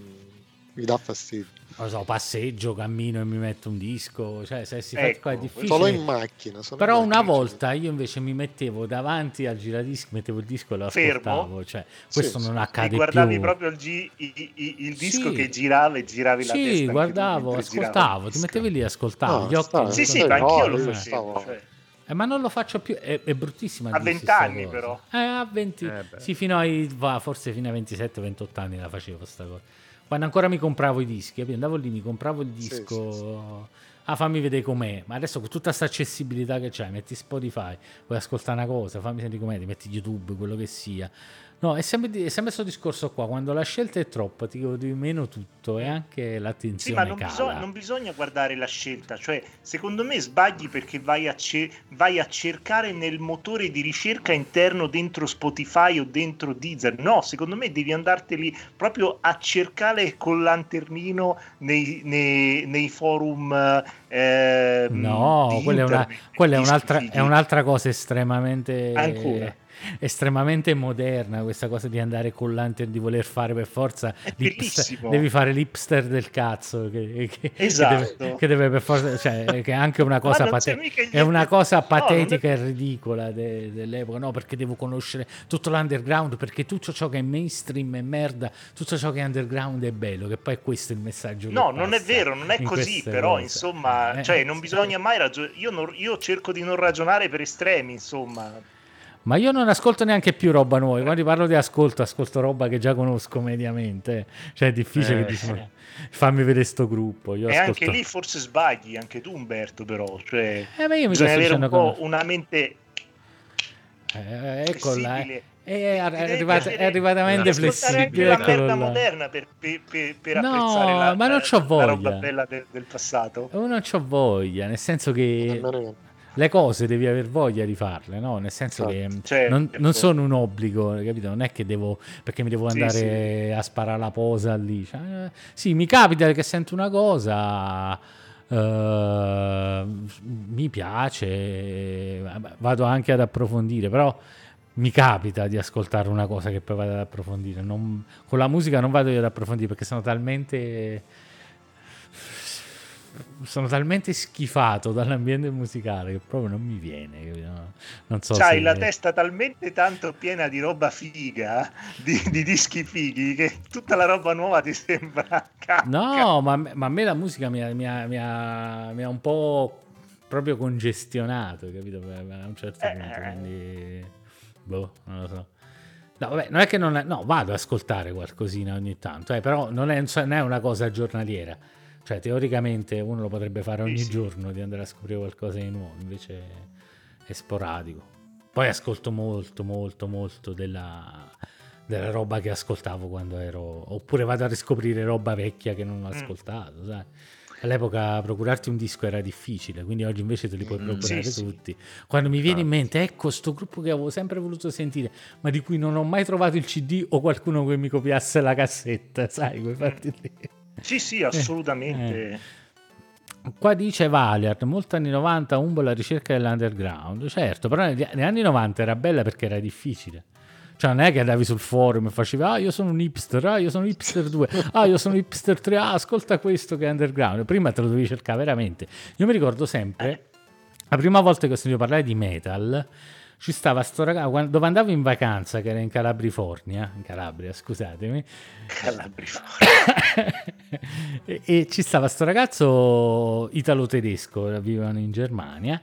mi dà fastidio. Non lo so, passeggio, cammino e mi metto un disco, cioè se si fa qua è difficile. Solo in macchina. Però in macchina, una volta io invece mi mettevo davanti al giradischi, mettevo il disco e lo ascoltavo, cioè questo non accade più. E guardavi proprio il disco che girava e giravi la testa. Sì, guardavo, ascoltavo, ti mettevi lì e ascoltavo. No, gli occhi, sì, ma anch'io lo facevo, cioè. Ma non lo faccio più, è bruttissima. A 20 anni però. A 20. Sì, forse fino a 27-28 anni la facevo sta cosa. Quando ancora mi compravo i dischi, andavo lì, mi compravo il disco. Ah, fammi vedere com'è. Ma adesso con tutta questa accessibilità che c'hai, metti Spotify, vuoi ascoltare una cosa, fammi sentire com'è, ti metti YouTube, quello che sia. No, è sempre questo discorso qua, quando la scelta è troppa ti godi meno tutto e anche l'attenzione cala. Sì, ma non bisogna guardare la scelta, cioè secondo me sbagli perché vai a cercare nel motore di ricerca interno dentro Spotify o dentro Deezer. No, secondo me devi andarteli proprio a cercare col lanternino nei forum. No, quella è un'altra cosa estremamente estremamente moderna, questa cosa di andare con l'antenne, di voler fare per forza devi fare l'hipster del cazzo che esatto, che deve per forza, cioè, che è anche una cosa patetica e ridicola dell'epoca, no, perché devo conoscere tutto l'underground, perché tutto ciò che è mainstream è merda, tutto ciò che è underground è bello, che poi è questo il messaggio. No, non è vero, non è così, però cose, insomma, cioè non bisogna mai ragionare, io cerco di non ragionare per estremi, insomma. Ma io non ascolto neanche più roba nuova. Quando parlo di ascolto roba che già conosco mediamente. Cioè è difficile che dici, fammi vedere sto gruppo. Io ascolto. Anche lì forse sbagli, anche tu Umberto, però. Cioè, io bisogna avere un po' una mente eccola, è arrivatamente flessibile. Anche la merda moderna per apprezzare ma non c'ho voglia. La roba bella del passato. Non c'ho voglia, nel senso che... le cose devi aver voglia di farle, no? Nel senso che non sono un obbligo, capito? Non è che devo, perché mi devo andare a sparare la posa lì. Cioè, sì, mi capita che sento una cosa, mi piace, vado anche ad approfondire, però mi capita di ascoltare una cosa che poi vado ad approfondire. Con la musica non vado io ad approfondire perché sono talmente schifato dall'ambiente musicale che proprio non mi viene, non so. C'hai la testa talmente tanto piena di roba figa, di dischi fighi, che tutta la roba nuova ti sembra cacca. No, ma a me la musica mi ha un po' proprio congestionato, capito? A un certo punto, quindi boh, non lo so. No, vabbè, non è che vado ad ascoltare qualcosina ogni tanto, però non è una cosa giornaliera. Cioè, teoricamente uno lo potrebbe fare ogni giorno, di andare a scoprire qualcosa di nuovo, invece è sporadico. Poi ascolto molto, molto, molto della roba che ascoltavo quando ero... Oppure vado a riscoprire roba vecchia che non ho ascoltato, sai? All'epoca procurarti un disco era difficile, quindi oggi invece te li puoi procurare tutti. Quando mi viene in mente, ecco sto gruppo che avevo sempre voluto sentire, ma di cui non ho mai trovato il CD o qualcuno che mi copiasse la cassetta, sai? Quei fatti lì. Sì, assolutamente. Qua dice Valiant, molti anni 90 Umbo la ricerca dell'underground, certo, però negli anni 90 era bella perché era difficile, cioè non è che andavi sul forum e facevi io sono un hipster, io sono hipster 2, io sono hipster 3, ascolta questo che è underground, prima te lo dovevi cercare veramente. Io mi ricordo sempre la prima volta che ho sentito parlare di metal, ci stava sto ragazzo dove andavo in vacanza, che era in Calabria e ci stava sto ragazzo italo-tedesco, vivevano in Germania,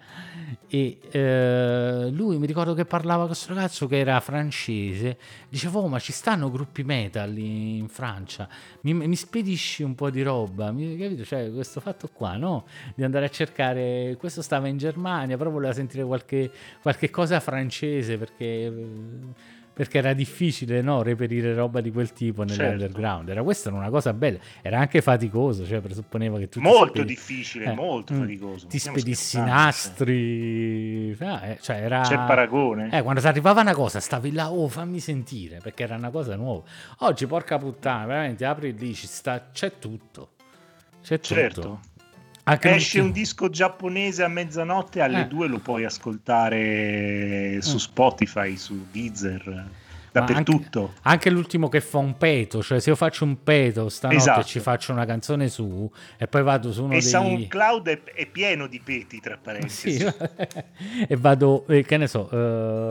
e lui, mi ricordo che parlava con questo ragazzo che era francese, dicevo ma ci stanno gruppi metal in Francia, mi spedisci un po' di roba, capito? Cioè questo fatto qua, no? Di andare a cercare, questo stava in Germania però voleva sentire qualche cosa francese perché era difficile, no, reperire roba di quel tipo nell'underground. Questa era una cosa bella, era anche faticoso, cioè presupponeva che tu molto faticoso, ti spedissi nastri, cioè era, c'è il paragone, quando ti arrivava una cosa stavi là, fammi sentire, perché era una cosa nuova. Oggi porca puttana, veramente apri lì, c'è tutto. Certo. Anche esce un disco giapponese a mezzanotte, alle 2 lo puoi ascoltare su Spotify, su Deezer. dappertutto. Anche l'ultimo che fa un peto, cioè se io faccio un peto stanotte, esatto, ci faccio una canzone su e poi vado su uno e dei... SoundCloud è pieno di peti, tra parentesi. Sì. E vado, che ne so,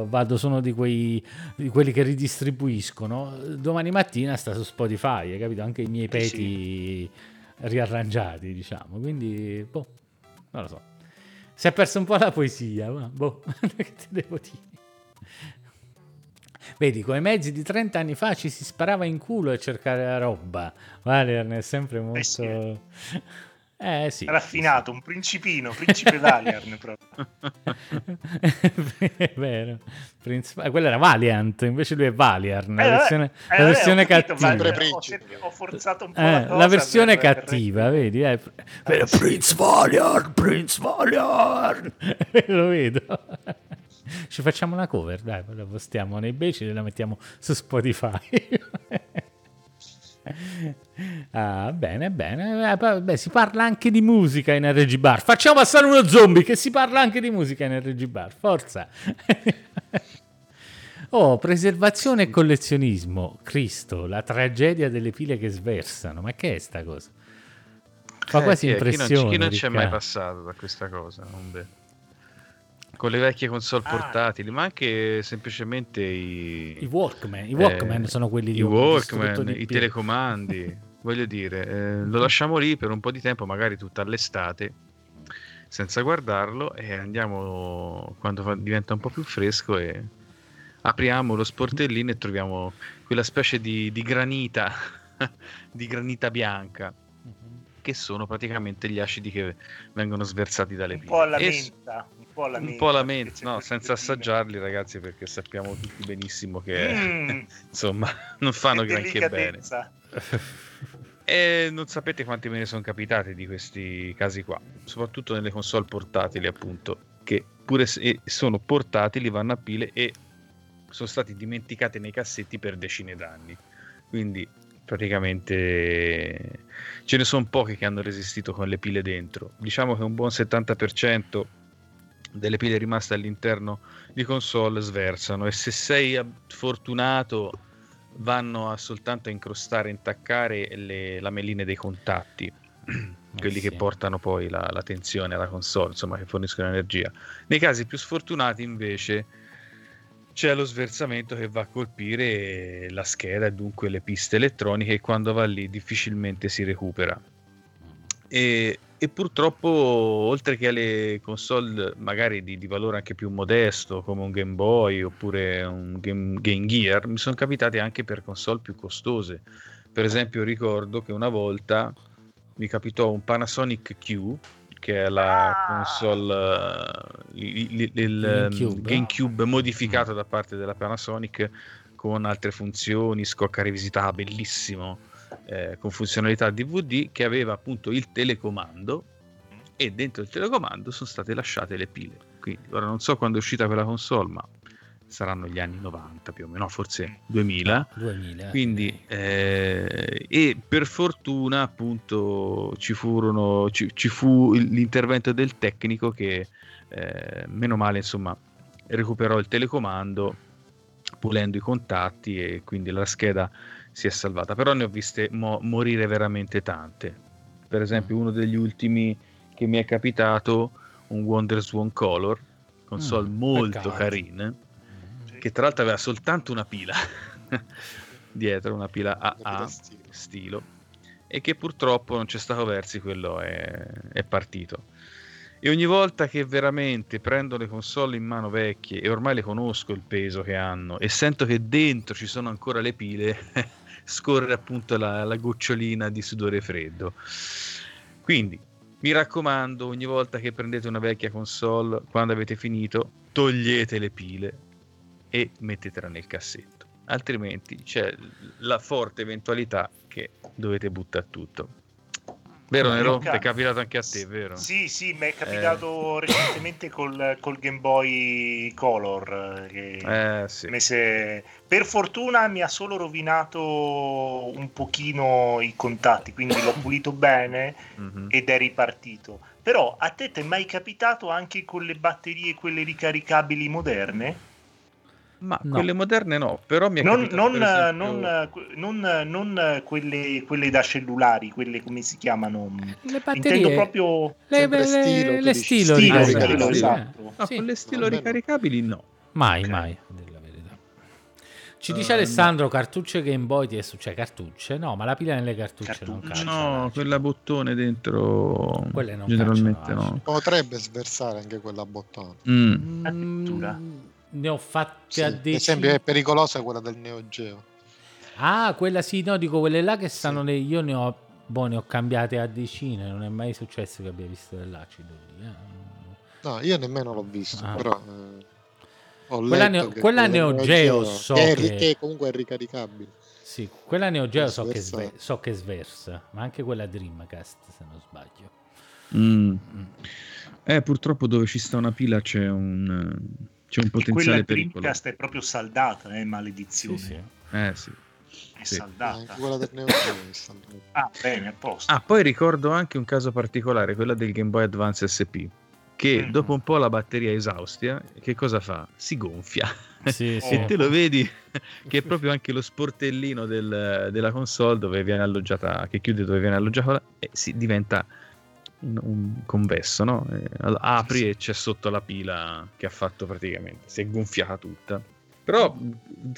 vado su uno di quei, di quelli che ridistribuiscono, domani mattina sta su Spotify, hai capito? Anche i miei peti riarrangiati, diciamo, quindi boh, non lo so. Si è perso un po' la poesia, ma boh, che ti devo dire? Vedi, con i mezzi di 30 anni fa ci si sparava in culo a cercare la roba. Valiern è sempre molto... sì, raffinato, sì. Un principe Valiern proprio. È vero. Quella era Valiant, invece lui è Valiern, la versione cattiva. Ho forzato un po' la cosa. La versione cattiva, vedi? Prince Valiant, Prince Valiant! Lo vedo. Ci facciamo una cover, dai, la postiamo nei beceri e la mettiamo su Spotify. Ah, bene, bene. Beh, si parla anche di musica in RG Bar. Facciamo passare uno zombie che si parla anche di musica in RG Bar. Forza. Oh, preservazione e collezionismo. Cristo, la tragedia delle pile che sversano. Ma che è sta cosa? Fa quasi impressione. Chi non c'è mai passato da questa cosa? Con le vecchie console portatili, ma anche semplicemente i Walkman. I Walkman sono quelli di Walkman, i telecomandi. Voglio dire, lo lasciamo lì per un po' di tempo, magari tutta l'estate, senza guardarlo, e andiamo quando diventa un po' più fresco e apriamo lo sportellino e troviamo quella specie di granita di granita bianca, che sono praticamente gli acidi che vengono sversati dalle pile. Un po' alla menta, no, senza assaggiarli, ragazzi, perché sappiamo tutti benissimo che insomma non fanno granché bene. E non sapete quanti me ne sono capitati di questi casi qua, soprattutto nelle console portatili, appunto, che pure se sono portatili vanno a pile e sono stati dimenticati nei cassetti per decine d'anni. Quindi praticamente ce ne sono poche che hanno resistito con le pile dentro. Diciamo che un buon 70% delle pile rimaste all'interno di console sversano, e se sei fortunato vanno a soltanto a incrostare, intaccare le lamelline dei contatti, quelli che portano poi la tensione alla console, insomma, che forniscono energia. Nei casi più sfortunati invece c'è lo sversamento che va a colpire la scheda e dunque le piste elettroniche, e quando va lì difficilmente si recupera. E purtroppo, oltre che alle console magari di valore anche più modesto, come un Game Boy oppure un Game Gear, mi sono capitate anche per console più costose. Per esempio, ricordo che una volta mi capitò un Panasonic Q, che è la console, il GameCube modificato da parte della Panasonic, con altre funzioni, scocca rivisità, bellissimo. Con funzionalità DVD, che aveva appunto il telecomando, e dentro il telecomando sono state lasciate le pile. Quindi ora non so quando è uscita quella console, ma saranno gli anni 90 più o meno, forse 2000. Quindi e per fortuna appunto ci fu l'intervento del tecnico che meno male, insomma, recuperò il telecomando pulendo i contatti, e quindi la scheda si è salvata. Però ne ho viste morire veramente tante. Per esempio, uno degli ultimi che mi è capitato, un WonderSwan Color, console molto carina, che tra l'altro aveva soltanto una pila dietro, una pila AA stilo, e che purtroppo non c'è stato versi, quello è partito. E ogni volta che veramente prendo le console in mano vecchie, e ormai le conosco il peso che hanno, e sento che dentro ci sono ancora le pile scorre appunto la gocciolina di sudore freddo. Quindi mi raccomando, ogni volta che prendete una vecchia console, quando avete finito togliete le pile e mettetela nel cassetto, altrimenti c'è la forte eventualità che dovete buttare tutto. Vero Nero? Ti è capitato anche a te, vero? Sì, mi è capitato recentemente col Game Boy Color, che per fortuna mi ha solo rovinato un pochino i contatti, quindi l'ho pulito bene ed è ripartito. Però a te ti è mai capitato anche con le batterie, quelle ricaricabili moderne? Ma no, quelle moderne no, però mi è non quelli da cellulari, quelle come si chiamano? Le batterie. Intendo proprio le stilo ricaricabili. Esatto. No, sì, con le stilo ricaricabili no. Mai, okay, mai. Della verità. Ci dice Alessandro, cartucce Game Boy ti è successo? Cioè, cartucce? No, ma la pila nelle cartucce non calcia. No, quella bottone dentro non generalmente no. Potrebbe sversare anche quella bottone. Addirittura. Ne ho fatti a decine. Per esempio è pericolosa quella del Neo Geo. Ah, quella sì, no, dico quelle là che stanno sì. Io ne ho cambiate a decine, non è mai successo che abbia visto dell'acido lì, No, io nemmeno l'ho visto, però quella Neo Geo so che comunque è ricaricabile. Sì, quella Neo Geo so che sversa, ma anche quella Dreamcast, se non sbaglio. Purtroppo dove ci sta una pila c'è un potenziale pericolo. Quella Dreamcast è proprio saldata, maledizione. Sì, sì. È saldata. Quella del Neo Geo è saldata. Ah, bene, a posto. Ah, poi ricordo anche un caso particolare, quella del Game Boy Advance SP, che dopo un po' la batteria esaustia, che cosa fa? Si gonfia. Sì, sì. E te lo vedi che è proprio anche lo sportellino della console dove viene alloggiata, che chiude dove viene alloggiata, e si diventa un convesso, no? Apri e c'è sotto la pila che ha fatto praticamente, si è gonfiata tutta. Però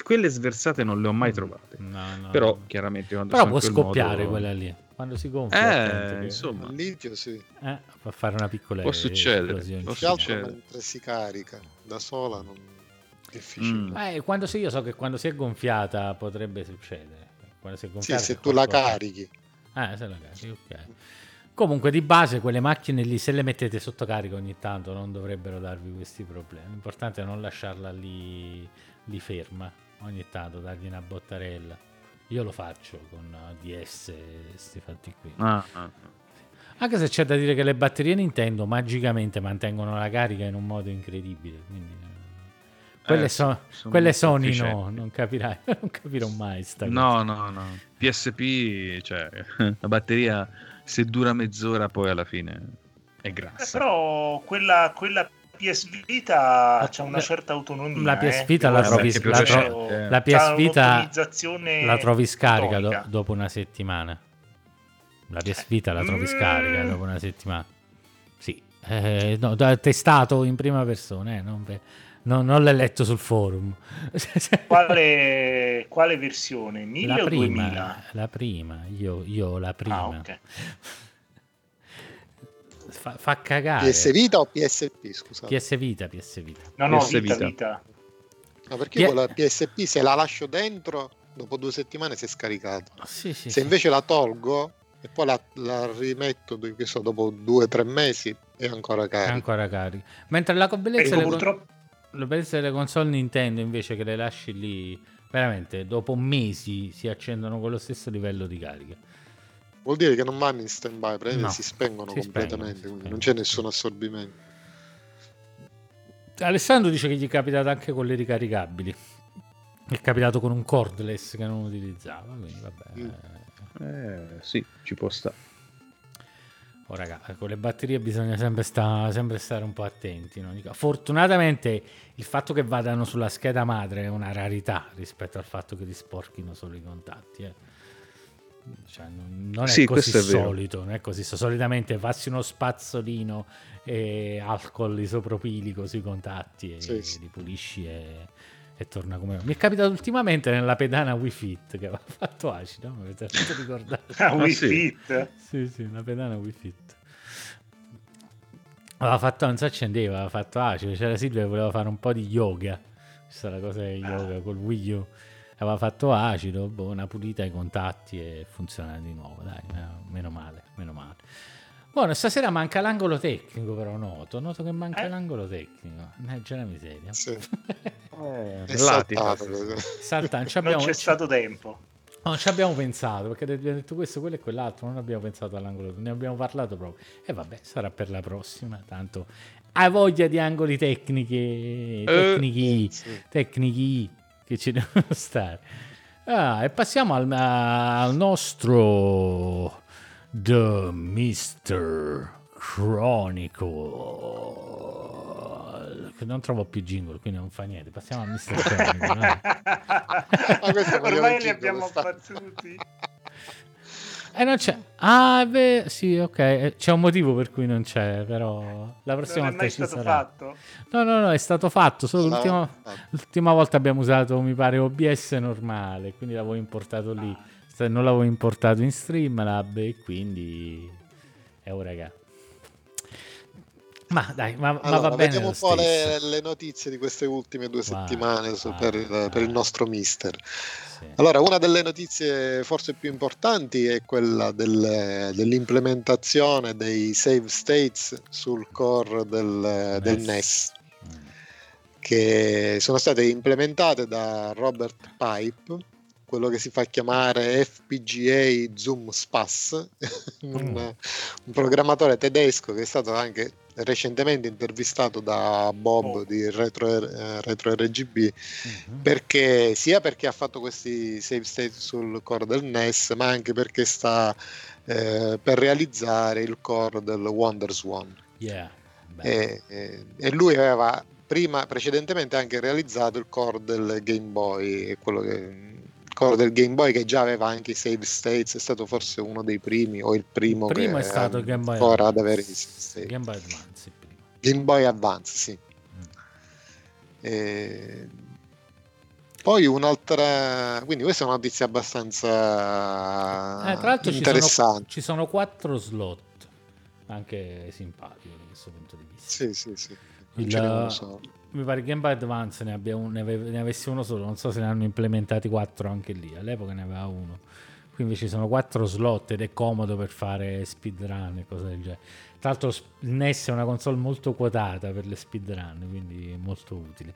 quelle sversate non le ho mai trovate. No. Però chiaramente quando però può scoppiare modo, quella lì. Quando si gonfia, insomma, litio sì. Fa fare una piccola esplosione. Può succedere. Mentre si carica da sola non è difficile. Io so che quando si è gonfiata potrebbe succedere. Quando si è gonfiata, sì, se tu la carichi. Se la carichi, ok. Comunque di base quelle macchine lì, se le mettete sotto carica ogni tanto, non dovrebbero darvi questi problemi. L'importante è non lasciarla lì ferma, ogni tanto dargli una bottarella. Io lo faccio con DS sti fatti qui. Anche se c'è da dire che le batterie Nintendo magicamente mantengono la carica in un modo incredibile, quindi quelle Sony no, non capirò mai sta cosa. No, PSP, cioè la batteria se dura mezz'ora poi alla fine è grassa. Però quella PS Vita c'ha una certa autonomia. La PS Vita la trovi scarica dopo una settimana. La PS Vita la trovi scarica dopo una settimana. Sì, no, testato in prima persona, non l'hai letto sul forum. Quale versione? 1000 o 2000? La prima, io la prima. Okay. Fa cagare. PS Vita o PSP, scusate? PS Vita. No, PS Vita. No, perché io la PSP se la lascio dentro, dopo 2 settimane si è scaricata. Sì, se invece la tolgo e poi la rimetto dopo 2 o 3 mesi è ancora carica. Mentre la bellezza purtroppo... La bellezza delle console Nintendo invece, che le lasci lì veramente dopo mesi si accendono con lo stesso livello di carica. Vuol dire che non vanno in stand by, si spengono completamente, quindi non c'è nessun assorbimento. Alessandro dice che gli è capitato anche con le ricaricabili. È capitato con un cordless che non utilizzava, quindi vabbè. Sì, ci può stare. Oh, raga, con le batterie bisogna sempre stare un po' attenti, no? Fortunatamente il fatto che vadano sulla scheda madre è una rarità rispetto al fatto che li sporchino solo i contatti, Cioè, non è così solito, non è così. Solitamente passi uno spazzolino e alcol isopropilico sui contatti e li pulisci e torna come mi è capitato ultimamente nella pedana Wii Fit che aveva fatto acido, mi avete fatto ricordare. Fit? Sì, una pedana Wii Fit aveva fatto, non si accendeva, aveva fatto acido. C'era Silvia che voleva fare un po' di yoga, questa è la cosa di yoga col Wii U, aveva fatto acido, una pulita ai contatti e funziona di nuovo, dai, meno male. Buono, stasera manca l'angolo tecnico, però noto che manca l'angolo tecnico. Già la miseria. Sì. Non c'è stato tempo. Non ci abbiamo pensato, perché abbiamo detto questo, quello e quell'altro, non abbiamo pensato all'angolo, ne abbiamo parlato proprio. E vabbè, sarà per la prossima, tanto hai voglia di angoli tecnici che ci devono stare. E passiamo al nostro The Mister Chronicle non trovo più jingle, quindi non fa niente. Passiamo a Mister. Ormai li abbiamo fazzuti. E non c'è. Ah, beh, sì, ok. C'è un motivo per cui non c'è, però la prossima volta ci sarà. Non è mai stato fatto? No, è stato fatto. Solo l'ultima volta abbiamo usato, mi pare, OBS normale, quindi l'avevo importato lì. Se non l'avevo importato in Streamlab, e quindi è un raga. Ma dai, allora, va bene. Vediamo un po' le notizie di queste ultime due settimane per il nostro Mister. Sì. Allora, una delle notizie forse più importanti è quella dell'implementazione dei save states sul core del NES, che sono state implementate da Robert Pipe, quello che si fa chiamare FPGA Zoom Spass, un programmatore tedesco che è stato anche recentemente intervistato da Bob di RetroRGB, perché ha fatto questi save state sul core del NES, ma anche perché sta per realizzare il core del WonderSwan. E lui aveva precedentemente anche realizzato il core del Game Boy, che già aveva anche i save states. È stato forse uno dei primi, o il primo che è stato Game Boy ancora Advance. Ad avere i save states. Game Boy Advance, sì. Poi un'altra, quindi questa è una notizia abbastanza tra l'altro interessante. Ci sono 4 slot, anche simpatico da questo punto di vista. Sì. Non ce n'è uno solo. Mi pare Game Boy Advance ne avesse uno solo, non so se ne hanno implementati 4 anche lì, all'epoca ne aveva uno, quindi ci sono 4 slot ed è comodo per fare speedrun e cose del genere. Tra l'altro il NES è una console molto quotata per le speedrun, quindi è molto utile.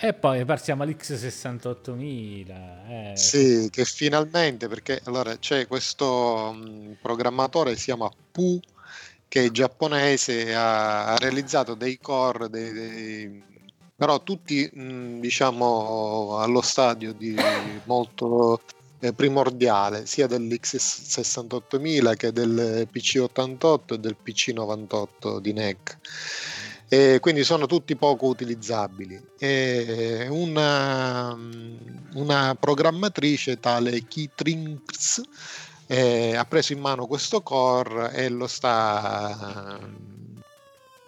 E poi passiamo all'X68000. Sì, che finalmente, perché allora c'è questo programmatore, si chiama Pu, che è giapponese, ha realizzato dei core, però tutti diciamo allo stadio di molto primordiale, sia dell'X68000 che del PC88 e del PC98 di NEC, e quindi sono tutti poco utilizzabili. E una programmatrice tale Kitrinks ha preso in mano questo core e lo sta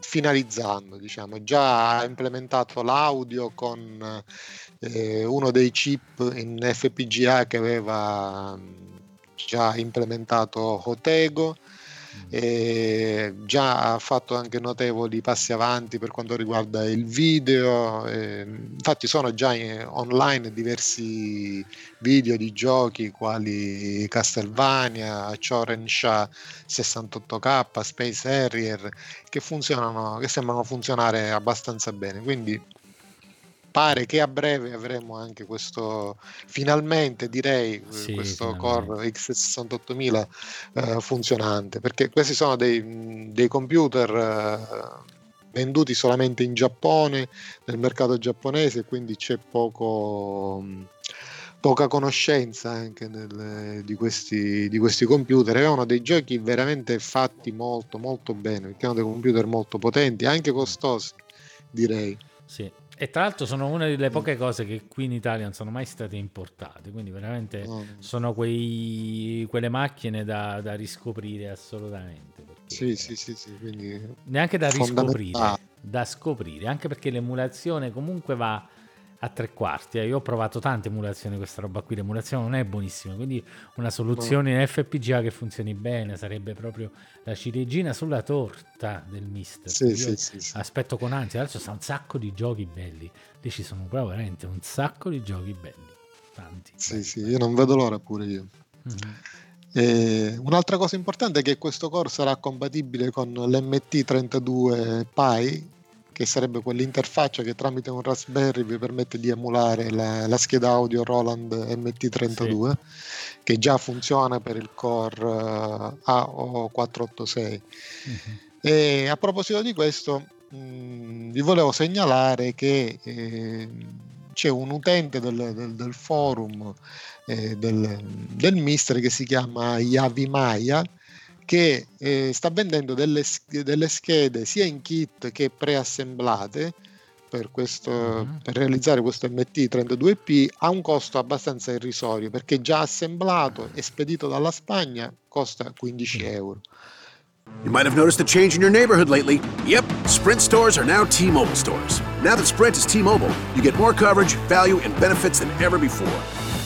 finalizzando, diciamo. Già ha implementato l'audio con uno dei chip in FPGA che aveva già implementato Hotego, e già ha fatto anche notevoli passi avanti per quanto riguarda il video. Infatti sono già online diversi video di giochi quali Castlevania, Chorensha 68K, Space Harrier, che sembrano funzionare abbastanza bene, quindi pare che a breve avremo anche questo, finalmente direi, core X68000 funzionante, perché questi sono dei computer venduti solamente in Giappone, nel mercato giapponese, quindi c'è poca conoscenza anche di questi computer. È uno dei giochi veramente fatti molto molto bene, perché hanno dei computer molto potenti, anche costosi, direi. Sì. E tra l'altro sono una delle poche cose che qui in Italia non sono mai state importate, quindi veramente sono quelle macchine da riscoprire assolutamente. Sì, quindi neanche da riscoprire, da scoprire, anche perché l'emulazione comunque va a tre quarti. Io ho provato tante emulazioni, questa roba qui, l'emulazione non è buonissima, quindi una soluzione in FPGA che funzioni bene sarebbe proprio la ciliegina sulla torta del Mister. Aspetto con ansia, adesso sta un sacco di giochi belli lì, ci sono proprio veramente un sacco di giochi belli, tanti. Io non vedo l'ora pure io. Un'altra cosa importante è che questo core sarà compatibile con l'MT32 Pi, che sarebbe quell'interfaccia che tramite un Raspberry vi permette di emulare la scheda audio Roland MT32, che già funziona per il core AO486. E a proposito di questo, vi volevo segnalare che c'è un utente del forum del Mister, che si chiama Yavimaya, che sta vendendo delle schede sia in kit che preassemblate per realizzare questo MT32P a un costo abbastanza irrisorio, perché già assemblato e spedito dalla Spagna costa €15. You might have noticed a change in your neighborhood lately. Yep, Sprint stores are now T-Mobile stores. Now that Sprint is T-Mobile, you get more coverage, value, and benefits than ever before.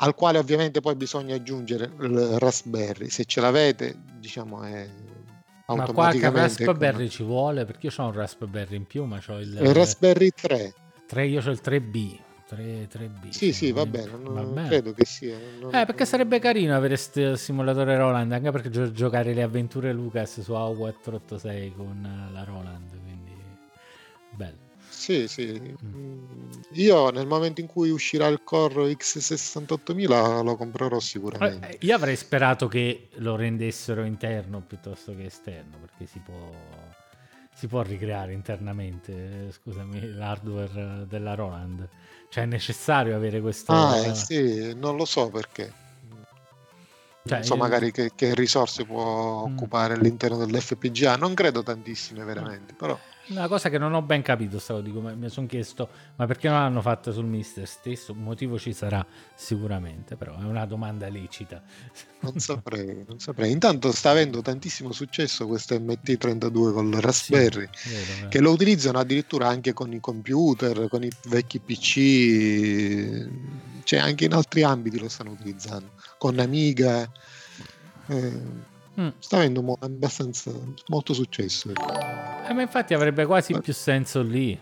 Al quale ovviamente poi bisogna aggiungere il Raspberry, se ce l'avete, diciamo, è automaticamente. Ma qualche Raspberry ci vuole, perché io ho un Raspberry in più, ma ho il Raspberry 3, io ho il 3B. Sì, sì, va bene, non credo che sia. Perché sarebbe carino avere questo simulatore Roland, anche perché giocare le avventure Lucas su AO486 con la Roland, quindi bello. Sì, sì. Io nel momento in cui uscirà il Core X68000 lo comprerò sicuramente. Allora, io avrei sperato che lo rendessero interno piuttosto che esterno, perché si può ricreare internamente, scusami, l'hardware della Roland. Cioè è necessario avere questo... sì, non lo so perché. Cioè, non so magari che risorse può occupare all'interno dell'FPGA, non credo tantissime veramente, però... Una cosa che non ho ben capito, mi sono chiesto, ma perché non l'hanno fatta sul Mister stesso? Un motivo ci sarà sicuramente, però è una domanda lecita. Non saprei. Intanto sta avendo tantissimo successo questo MT32 con il Raspberry, sì, vero. Che lo utilizzano addirittura anche con i computer, con i vecchi PC, cioè anche in altri ambiti lo stanno utilizzando, con Amiga, sta avendo abbastanza molto successo. Ma infatti avrebbe quasi più senso lì.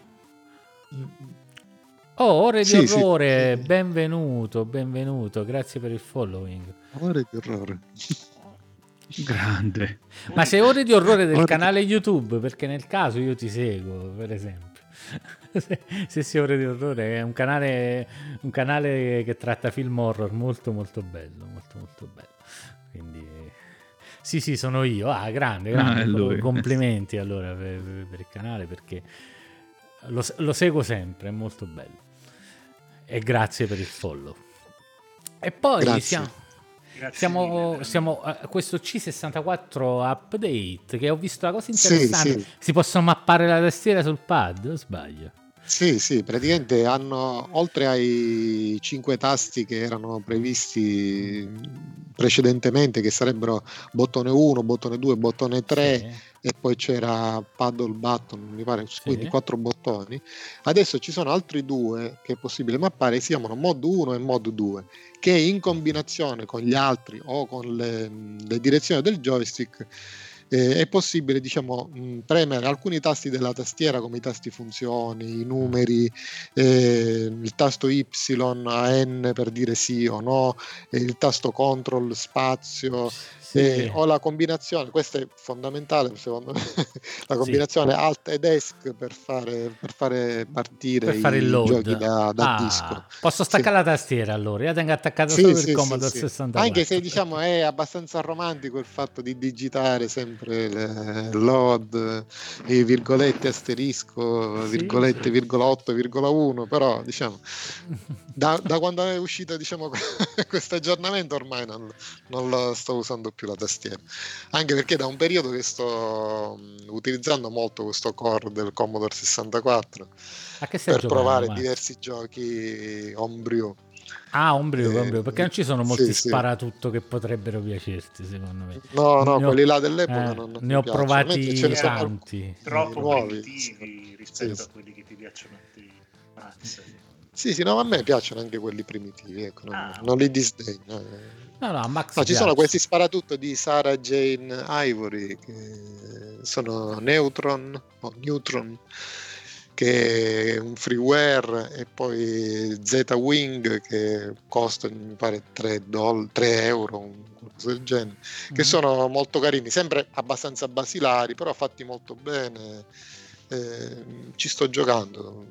Ore di orrore, sì. benvenuto, grazie per il following. Ore di orrore. Grande. Ma sei ore di orrore del canale YouTube, perché nel caso io ti seguo, per esempio. Se sei ore di orrore è un canale che tratta film horror molto molto bello. Quindi sì, sono io. Grande. Complimenti allora per il canale, perché lo seguo sempre, è molto bello. E grazie per il follow. E poi siamo a questo C64 update, che ho visto la cosa interessante. Sì. Si possono mappare la tastiera sul pad, o sbaglio? Sì, praticamente hanno, oltre ai 5 tasti che erano previsti precedentemente, che sarebbero bottone 1, bottone 2, bottone 3, e poi c'era paddle button, mi pare, quindi 4 bottoni. Adesso ci sono altri 2 che è possibile mappare, si chiamano mod 1 e mod 2, che in combinazione con gli altri o con le direzioni del joystick è possibile, diciamo, premere alcuni tasti della tastiera, come i tasti funzioni, i numeri, il tasto Y a N per dire sì o no, il tasto control spazio, o la combinazione, questa è fondamentale secondo me, la combinazione alt ed esc per fare partire i load. Giochi da disco. Posso staccare la tastiera, allora io tengo attaccata solo il Commodore 64, anche se diciamo è abbastanza romantico il fatto di digitare sempre load, i virgolette, asterisco, virgolette, virgola 8, virgola 1, però diciamo da quando è uscito, diciamo, questo aggiornamento ormai non lo sto usando più la tastiera, anche perché da un periodo che sto utilizzando molto questo core del Commodore 64 per provare diversi giochi homebrew. Ombrio, perché non ci sono molti sparatutto che potrebbero piacerti, secondo me. No, quelli là dell'epoca non ne ho provati tanti, troppo nuovi, primitivi rispetto a quelli che ti piacciono a te. Sì, no, a me piacciono anche quelli primitivi, ecco, non li disdegno. No, Max. No, ci sono questi sparatutto di Sarah Jane Ivory, che sono Neutron, che è un freeware, e poi Z-Wing, che costa mi pare €3, qualcosa del genere, che sono molto carini, sempre abbastanza basilari, però fatti molto bene. Ci sto giocando,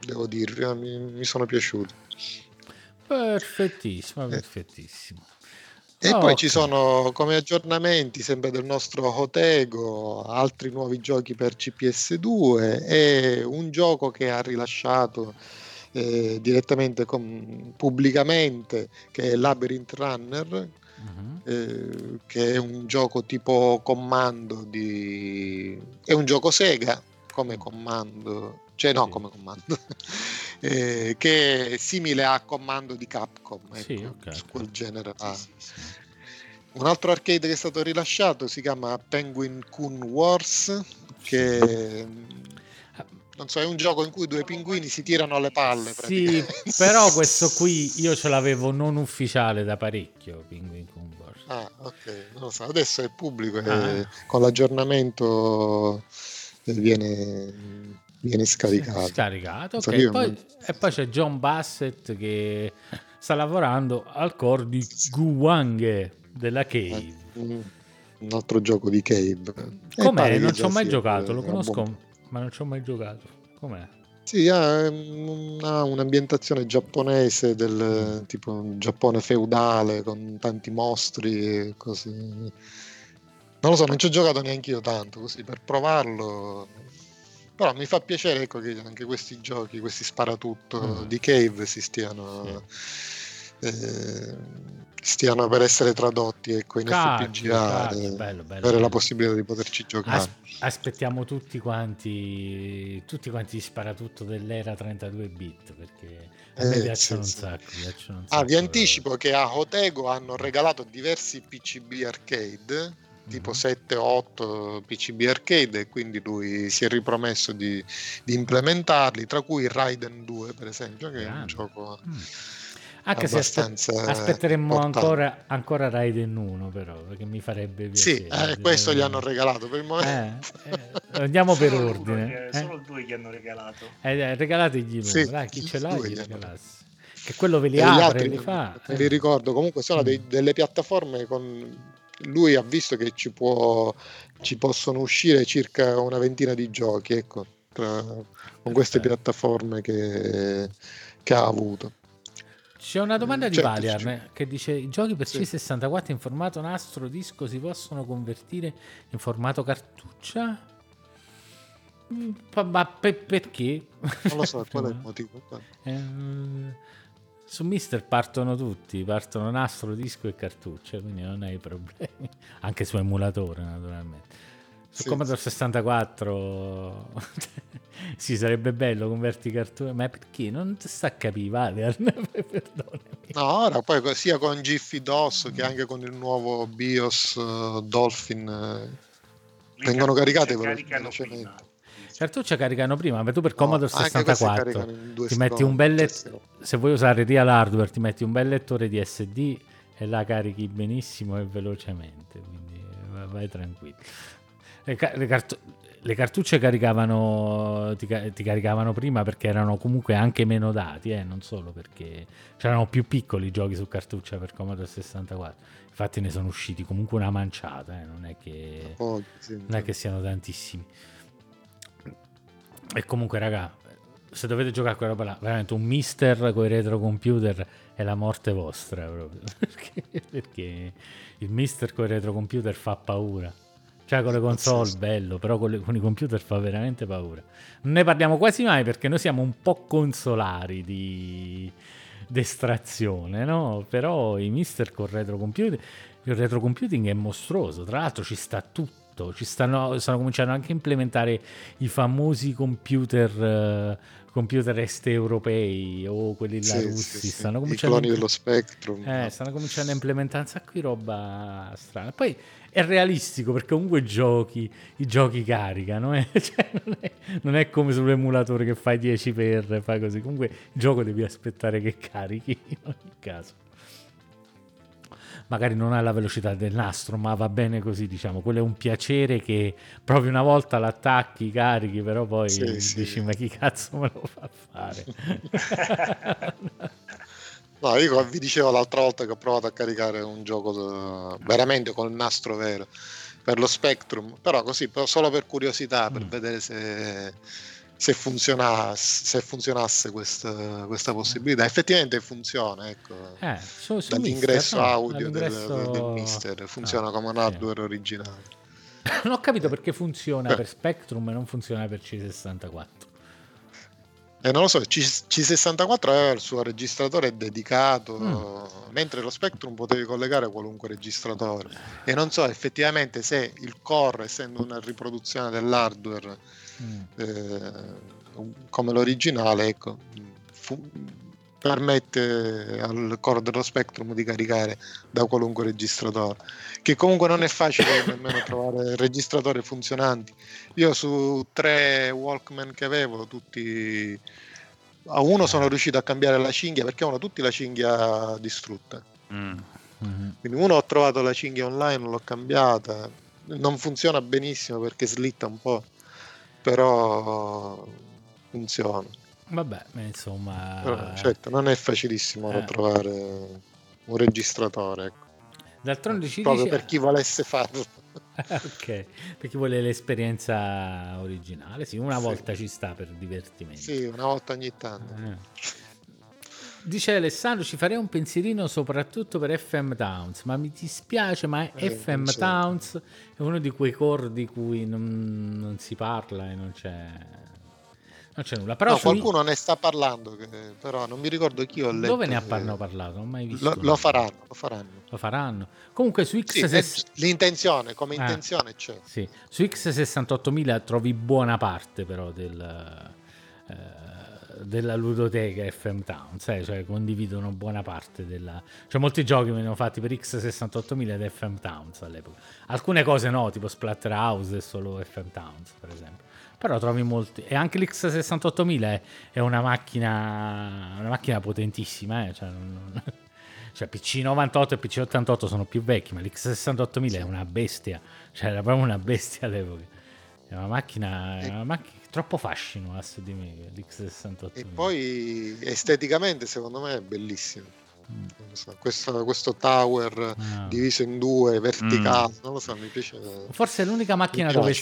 devo dirvi, mi sono piaciuti. Perfettissimo. E poi ci sono come aggiornamenti sempre del nostro Hotego, altri nuovi giochi per CPS2 e un gioco che ha rilasciato direttamente pubblicamente, che è Labyrinth Runner, che è un gioco tipo Commando è un gioco Sega come Commando, che è simile a Commando di Capcom, ecco, su quel genere. Un altro arcade che è stato rilasciato si chiama Penguin Coon Wars, che non so, è un gioco in cui due pinguini si tirano alle palle. Sì, però questo qui io ce l'avevo non ufficiale da parecchio, Penguin Coon Wars. Ah, ok, non lo so, adesso è pubblico e con l'aggiornamento viene scaricato. Okay. Poi c'è John Bassett che sta lavorando al core di Guang della Cave, un altro gioco di Cave. Com'è? Non ci ho mai giocato, lo conosco ma non ci ho mai giocato. Com'è? Sì, ha un'ambientazione giapponese del tipo un Giappone feudale con tanti mostri e così. Non lo so, non ci ho giocato neanche io tanto, così per provarlo. Però mi fa piacere, ecco, che anche questi giochi, questi sparatutto di Cave si stiano per essere tradotti, ecco, in FPGA, bello, per la possibilità di poterci giocare. Aspettiamo tutti quanti gli sparatutto dell'era 32 bit, perché a me piacciono un sacco. Vi anticipo che a Hotego hanno regalato diversi PCB arcade, tipo 7-8 PCB arcade, e quindi lui si è ripromesso di implementarli, tra cui Raiden 2 per esempio, che è un gioco anche abbastanza aspetteremmo ancora Raiden 1, però, perché mi farebbe piacere. Questo gli hanno regalato per il momento. Andiamo per ordine, solo il 2 gli hanno regalato, regalateglielo, dai, chi ce l'ha gli regalasse, che quello ve li apre, li fa, vi ricordo. Comunque sono delle piattaforme con... Lui ha visto che ci possono uscire circa una ventina di giochi, ecco, con queste piattaforme che ha avuto. C'è una domanda di Valiar che dice: i giochi per C64 in formato nastro disco si possono convertire in formato cartuccia? Ma perché? Non lo so, qual è il motivo? Su Mister partono nastro, disco e cartuccia, quindi non hai problemi, anche su emulatore naturalmente. Su Commodore 64 sarebbe bello, converti cartuccia, ma perché? Non ti sta a capire, vale? No, ora poi sia con Jiffy DOS che anche con il nuovo BIOS Dolphin vengono caricate velocemente. Cartuccia caricano prima, ma tu per Commodore 64 ti metti un bel se vuoi usare real hardware ti metti un bel lettore di SD e la carichi benissimo e velocemente, quindi vai tranquillo. Le cartucce ti caricavano prima perché erano comunque anche meno dati, non solo perché c'erano più piccoli giochi su cartuccia per Commodore 64. Infatti ne sono usciti comunque una manciata, non è che siano tantissimi. E comunque, raga, se dovete giocare a quella roba là, veramente un Mister con i retrocomputer è la morte vostra, proprio. Perché il Mister con i retrocomputer fa paura. Cioè, con le console bello, però con i computer fa veramente paura. Non ne parliamo quasi mai perché noi siamo un po' consolari di estrazione, no? Però i Mister con il retrocomputing è mostruoso. Tra l'altro ci sta tutto. Stanno cominciando anche a implementare i famosi computer est europei o quelli là russi, i cloni dello Spectrum, stanno cominciando a implementare un sacco di roba strana. Poi è realistico, perché comunque giochi, i giochi caricano, eh? Cioè, non è come sull'emulatore che fai 10x, fai così. Comunque il gioco devi aspettare che carichi, in ogni caso. Magari non ha la velocità del nastro, ma va bene così, diciamo. Quello è un piacere che proprio una volta l'attacchi, carichi, però poi dici, ma chi cazzo me lo fa fare? No, io vi dicevo l'altra volta che ho provato a caricare un gioco veramente con il nastro vero per lo Spectrum, però così, solo per curiosità, per vedere se funzionasse questa possibilità. Effettivamente funziona, ecco, dall'ingresso Mister, audio del Mister funziona come un hardware originale. Non ho capito perché funziona per Spectrum e non funziona per C64. Non lo so, C64 aveva il suo registratore dedicato, mentre lo Spectrum potevi collegare qualunque registratore, e non so effettivamente se il core, essendo una riproduzione dell'hardware come l'originale, ecco, permette al core dello Spectrum di caricare da qualunque registratore, che comunque non è facile nemmeno trovare registratori funzionanti. Io su 3 Walkman che avevo, tutti a uno sono riuscito a cambiare la cinghia, perché avevano tutti la cinghia distrutta, quindi uno ho trovato la cinghia online, l'ho cambiata, non funziona benissimo perché slitta un po', però funziona. Vabbè, insomma, però, certo, non è facilissimo trovare un registratore, ecco. D'altronde proprio per chi volesse farlo. Ok, per chi vuole l'esperienza originale, sì, una volta ci sta per divertimento. Sì, una volta ogni tanto. Dice Alessandro, ci farei un pensierino soprattutto per FM Towns, ma mi dispiace, ma FM Towns è uno di quei core di cui non si parla e non c'è nulla. Però no, qualcuno ne sta parlando, però non mi ricordo chi ho letto. Dove ne hanno parlato? Non ho mai visto. Lo faranno. Comunque su X... l'intenzione, come intenzione c'è. Sì. Su X68000 trovi buona parte però della ludoteca FM Towns, cioè condividono buona parte della... cioè molti giochi venivano fatti per X68000 ed FM Towns all'epoca. Alcune cose no, tipo Splatterhouse è solo FM Towns, per esempio. Però trovi molti, e anche l'X68000 è una macchina potentissima, eh? Cioè PC98 e PC88 sono più vecchi, ma l'X68000 è una bestia, cioè era proprio una bestia all'epoca. È una macchina, troppo fascino ha su di me l'X68000. E poi esteticamente secondo me è bellissimo. Questo tower diviso in 2 verticale, non lo so, mi piace. Forse è l'unica macchina dove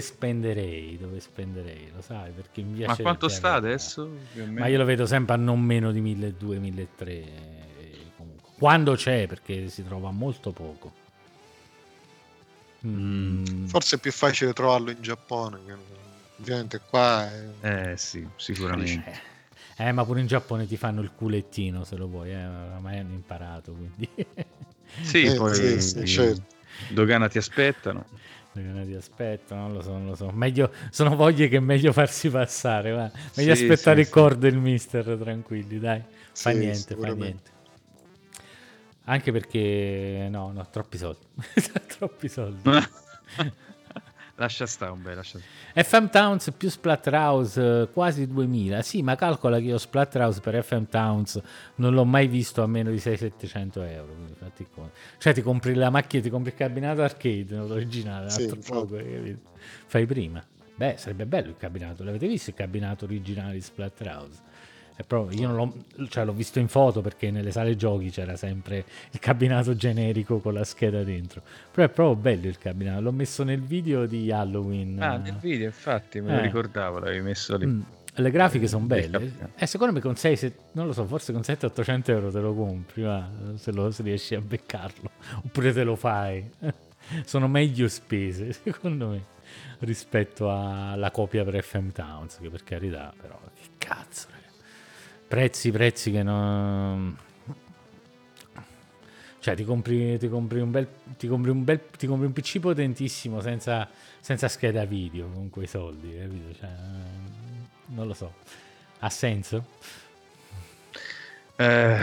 spenderei, lo sai, perché mi piace. Ma quanto sta adesso? Ma io lo vedo sempre a non meno di 1200-1300 comunque. Quando c'è, perché si trova molto poco. Forse è più facile trovarlo in Giappone, ovviamente qua è... sì, sicuramente. Ma pure in Giappone ti fanno il culettino se lo vuoi, ormai hanno imparato, quindi. Sì, poi certo. Dogana ti aspettano, non lo so. Meglio, sono voglie che è meglio farsi passare, va. Meglio aspettare il core del Mister, tranquilli, dai. Fa niente. Anche perché no, troppi soldi. Lascia stare. FM Towns più Splatterhouse quasi 2000. Sì, ma calcola che io Splatterhouse per FM Towns non l'ho mai visto a meno di 600-700 euro. Quindi, cioè ti compri la macchina, ti compri il cabinato arcade, l'originale, fai prima. Beh, sarebbe bello il cabinato. L'avete visto il cabinato originale di Splatterhouse? Io non l'ho visto in foto, perché nelle sale giochi c'era sempre il cabinato generico con la scheda dentro, però è proprio bello il cabinato. L'ho messo nel video di Halloween. Nel video, infatti, me lo ricordavo, l'avevi messo lì. Le grafiche sono belle, secondo me con 6, non lo so, forse con 700-800 euro te lo compri, se riesci a beccarlo, oppure te lo fai. Sono meglio spese, secondo me, rispetto alla copia per FM Towns, che per carità, però che cazzo, prezzi che non, cioè ti compri un PC potentissimo senza scheda video con quei soldi, capito? Cioè, non lo so, ha senso? Cosa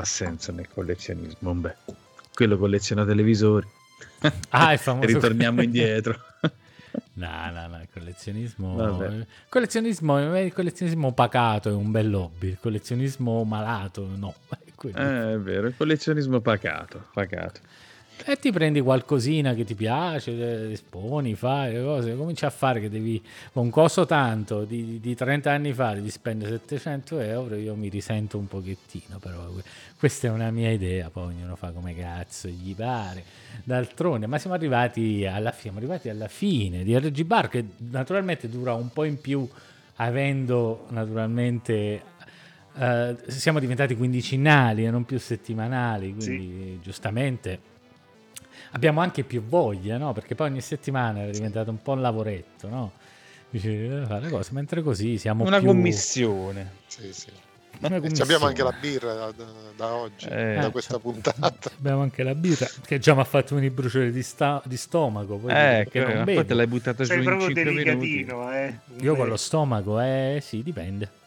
ha senso nel collezionismo? Beh, quello colleziona televisori. Ah, è famoso. Ritorniamo indietro. No, il collezionismo pacato è un bel hobby, il collezionismo malato no. È vero, il collezionismo pacato. E ti prendi qualcosina che ti piace, esponi, fai le cose, cominci a fare che devi con coso tanto di 30 anni fa devi spendere 700 euro. Io mi risento un pochettino, però questa è una mia idea, poi ognuno fa come cazzo gli pare, d'altronde. Ma siamo arrivati alla fine di RG Bar, che naturalmente dura un po' in più, avendo naturalmente siamo diventati quindicinali e non più settimanali, quindi sì, giustamente abbiamo anche più voglia, no? Perché poi ogni settimana era diventato un po' un lavoretto, no? Fare cose, mentre così siamo una più... commissione. Sì, sì. Una commissione. Abbiamo anche la birra da oggi, da questa puntata. Abbiamo anche la birra, che già mi ha fatto un bruciore di stomaco. Poi che te l'hai buttata giù in 5 minuti. Io con lo stomaco, sì, dipende.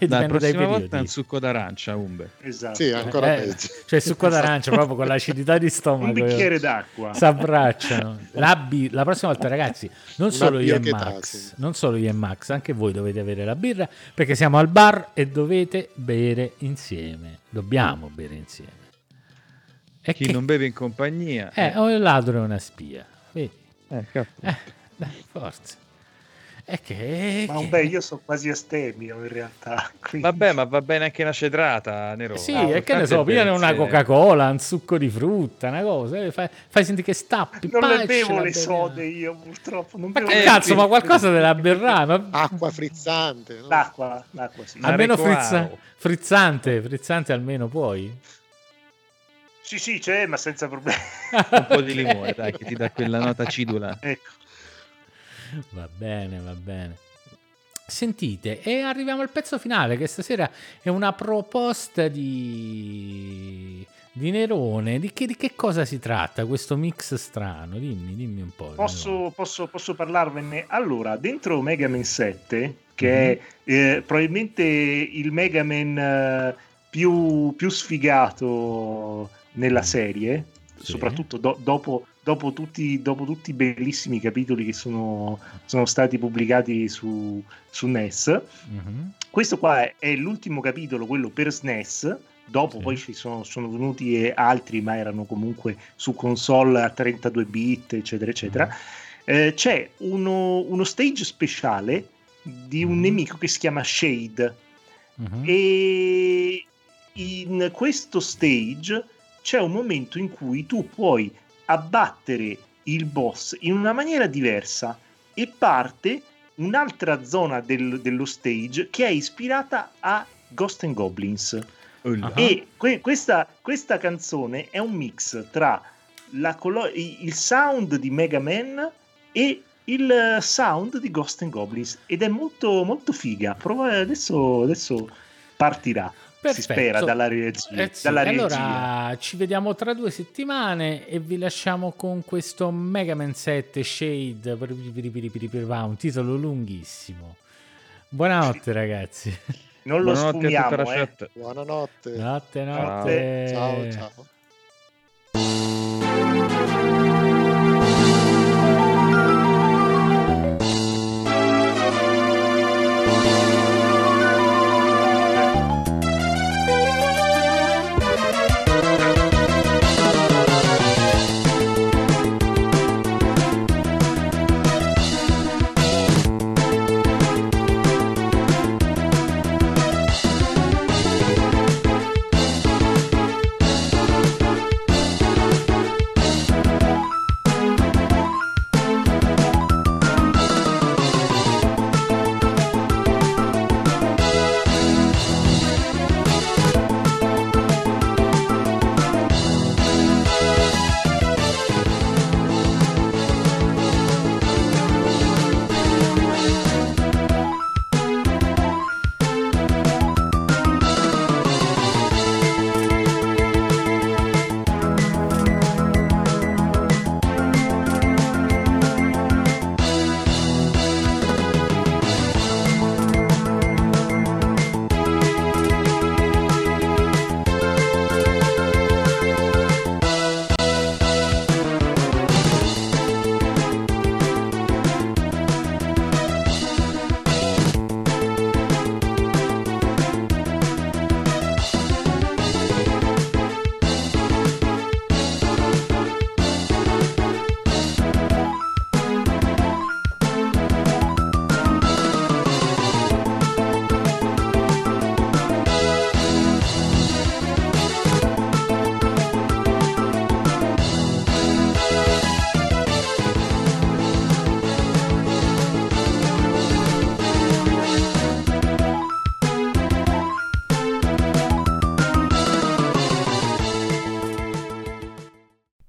La prossima volta è un succo d'arancia, esatto. Sì, ancora peggio. Cioè succo d'arancia proprio con l'acidità di stomaco. Un bicchiere d'acqua. S'abbracciano. La prossima volta, ragazzi, non solo io e Max, anche voi dovete avere la birra, perché siamo al bar e dovete bere insieme. Dobbiamo bere insieme. E chi non beve in compagnia o il ladro è una spia. Vedi? Dai, forza. Io sono quasi astemio in realtà. Quindi. Vabbè, ma va bene anche una cedrata, Nero. Sì, e che ne so, pigliare una Coca-Cola, un succo di frutta, una cosa. Fai sentire che stappi. Non le bevo le sode io, purtroppo. Non bevo ma qualcosa della berrà. Ma... acqua frizzante. No? L'acqua sì. Almeno frizzante almeno puoi. Sì, c'è, ma senza problemi. Un po' di limone, dai, che ti dà quella nota acidula. Ecco. Va bene. Sentite, e arriviamo al pezzo finale, che stasera è una proposta di Nerone. Di che cosa si tratta questo mix strano? Dimmi un po'. Posso parlarvene? Allora, dentro Mega Man 7, che è probabilmente il Mega Man più sfigato nella serie, sì, soprattutto dopo tutti i bellissimi capitoli che sono stati pubblicati su NES. Mm-hmm. Questo qua è l'ultimo capitolo, quello per SNES. Dopo poi ci sono venuti altri, ma erano comunque su console a 32 bit, eccetera, eccetera. Mm-hmm. C'è uno stage speciale di un nemico che si chiama Shade. Mm-hmm. E in questo stage c'è un momento in cui tu puoi abbattere il boss in una maniera diversa, e parte un'altra zona dello stage che è ispirata a Ghost and Goblins. Uh-huh. E questa canzone è un mix tra il sound di Mega Man e il sound di Ghost and Goblins, ed è molto molto figa. Prova adesso partirà. Perfetto. Si spera dalla regia. Allora ci vediamo tra 2 settimane e vi lasciamo con questo Mega Man 7 Shade, un titolo lunghissimo. Buonanotte ragazzi. Non lo sfumiamo, Buonanotte. Notte. Ciao.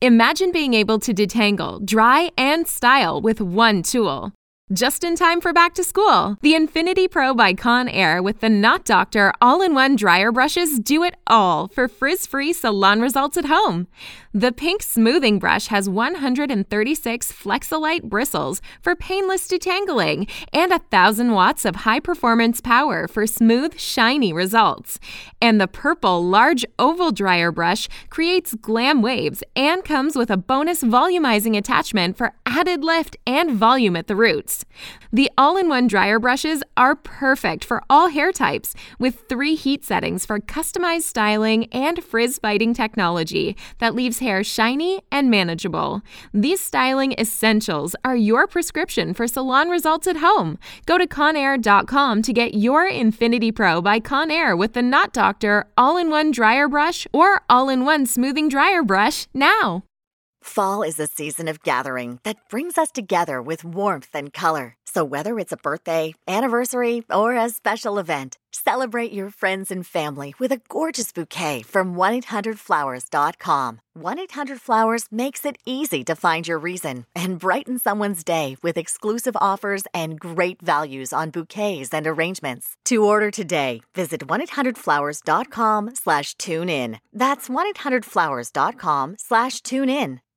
Imagine being able to detangle, dry, and style with one tool. Just in time for back to school, the Infinity Pro by Conair with the Knot Doctor all-in-one dryer brushes do it all for frizz-free salon results at home. The pink smoothing brush has 136 Flexolite bristles for painless detangling and 1,000 watts of high-performance power for smooth, shiny results. And the purple large oval dryer brush creates glam waves and comes with a bonus volumizing attachment for added lift and volume at the roots. The all-in-one dryer brushes are perfect for all hair types, with 3 heat settings for customized styling and frizz-fighting technology that leaves hair shiny and manageable. These styling essentials are your prescription for salon results at home. Go to Conair.com to get your Infinity Pro by Conair with the Knot Doctor all-in-one dryer brush or all-in-one smoothing dryer brush now. Fall is a season of gathering that brings us together with warmth and color. So whether it's a birthday, anniversary, or a special event, celebrate your friends and family with a gorgeous bouquet from 1-800-Flowers.com. 1-800-Flowers makes it easy to find your reason and brighten someone's day with exclusive offers and great values on bouquets and arrangements. To order today, visit 1-800-Flowers.com/tune in. That's 1-800-Flowers.com/tune in.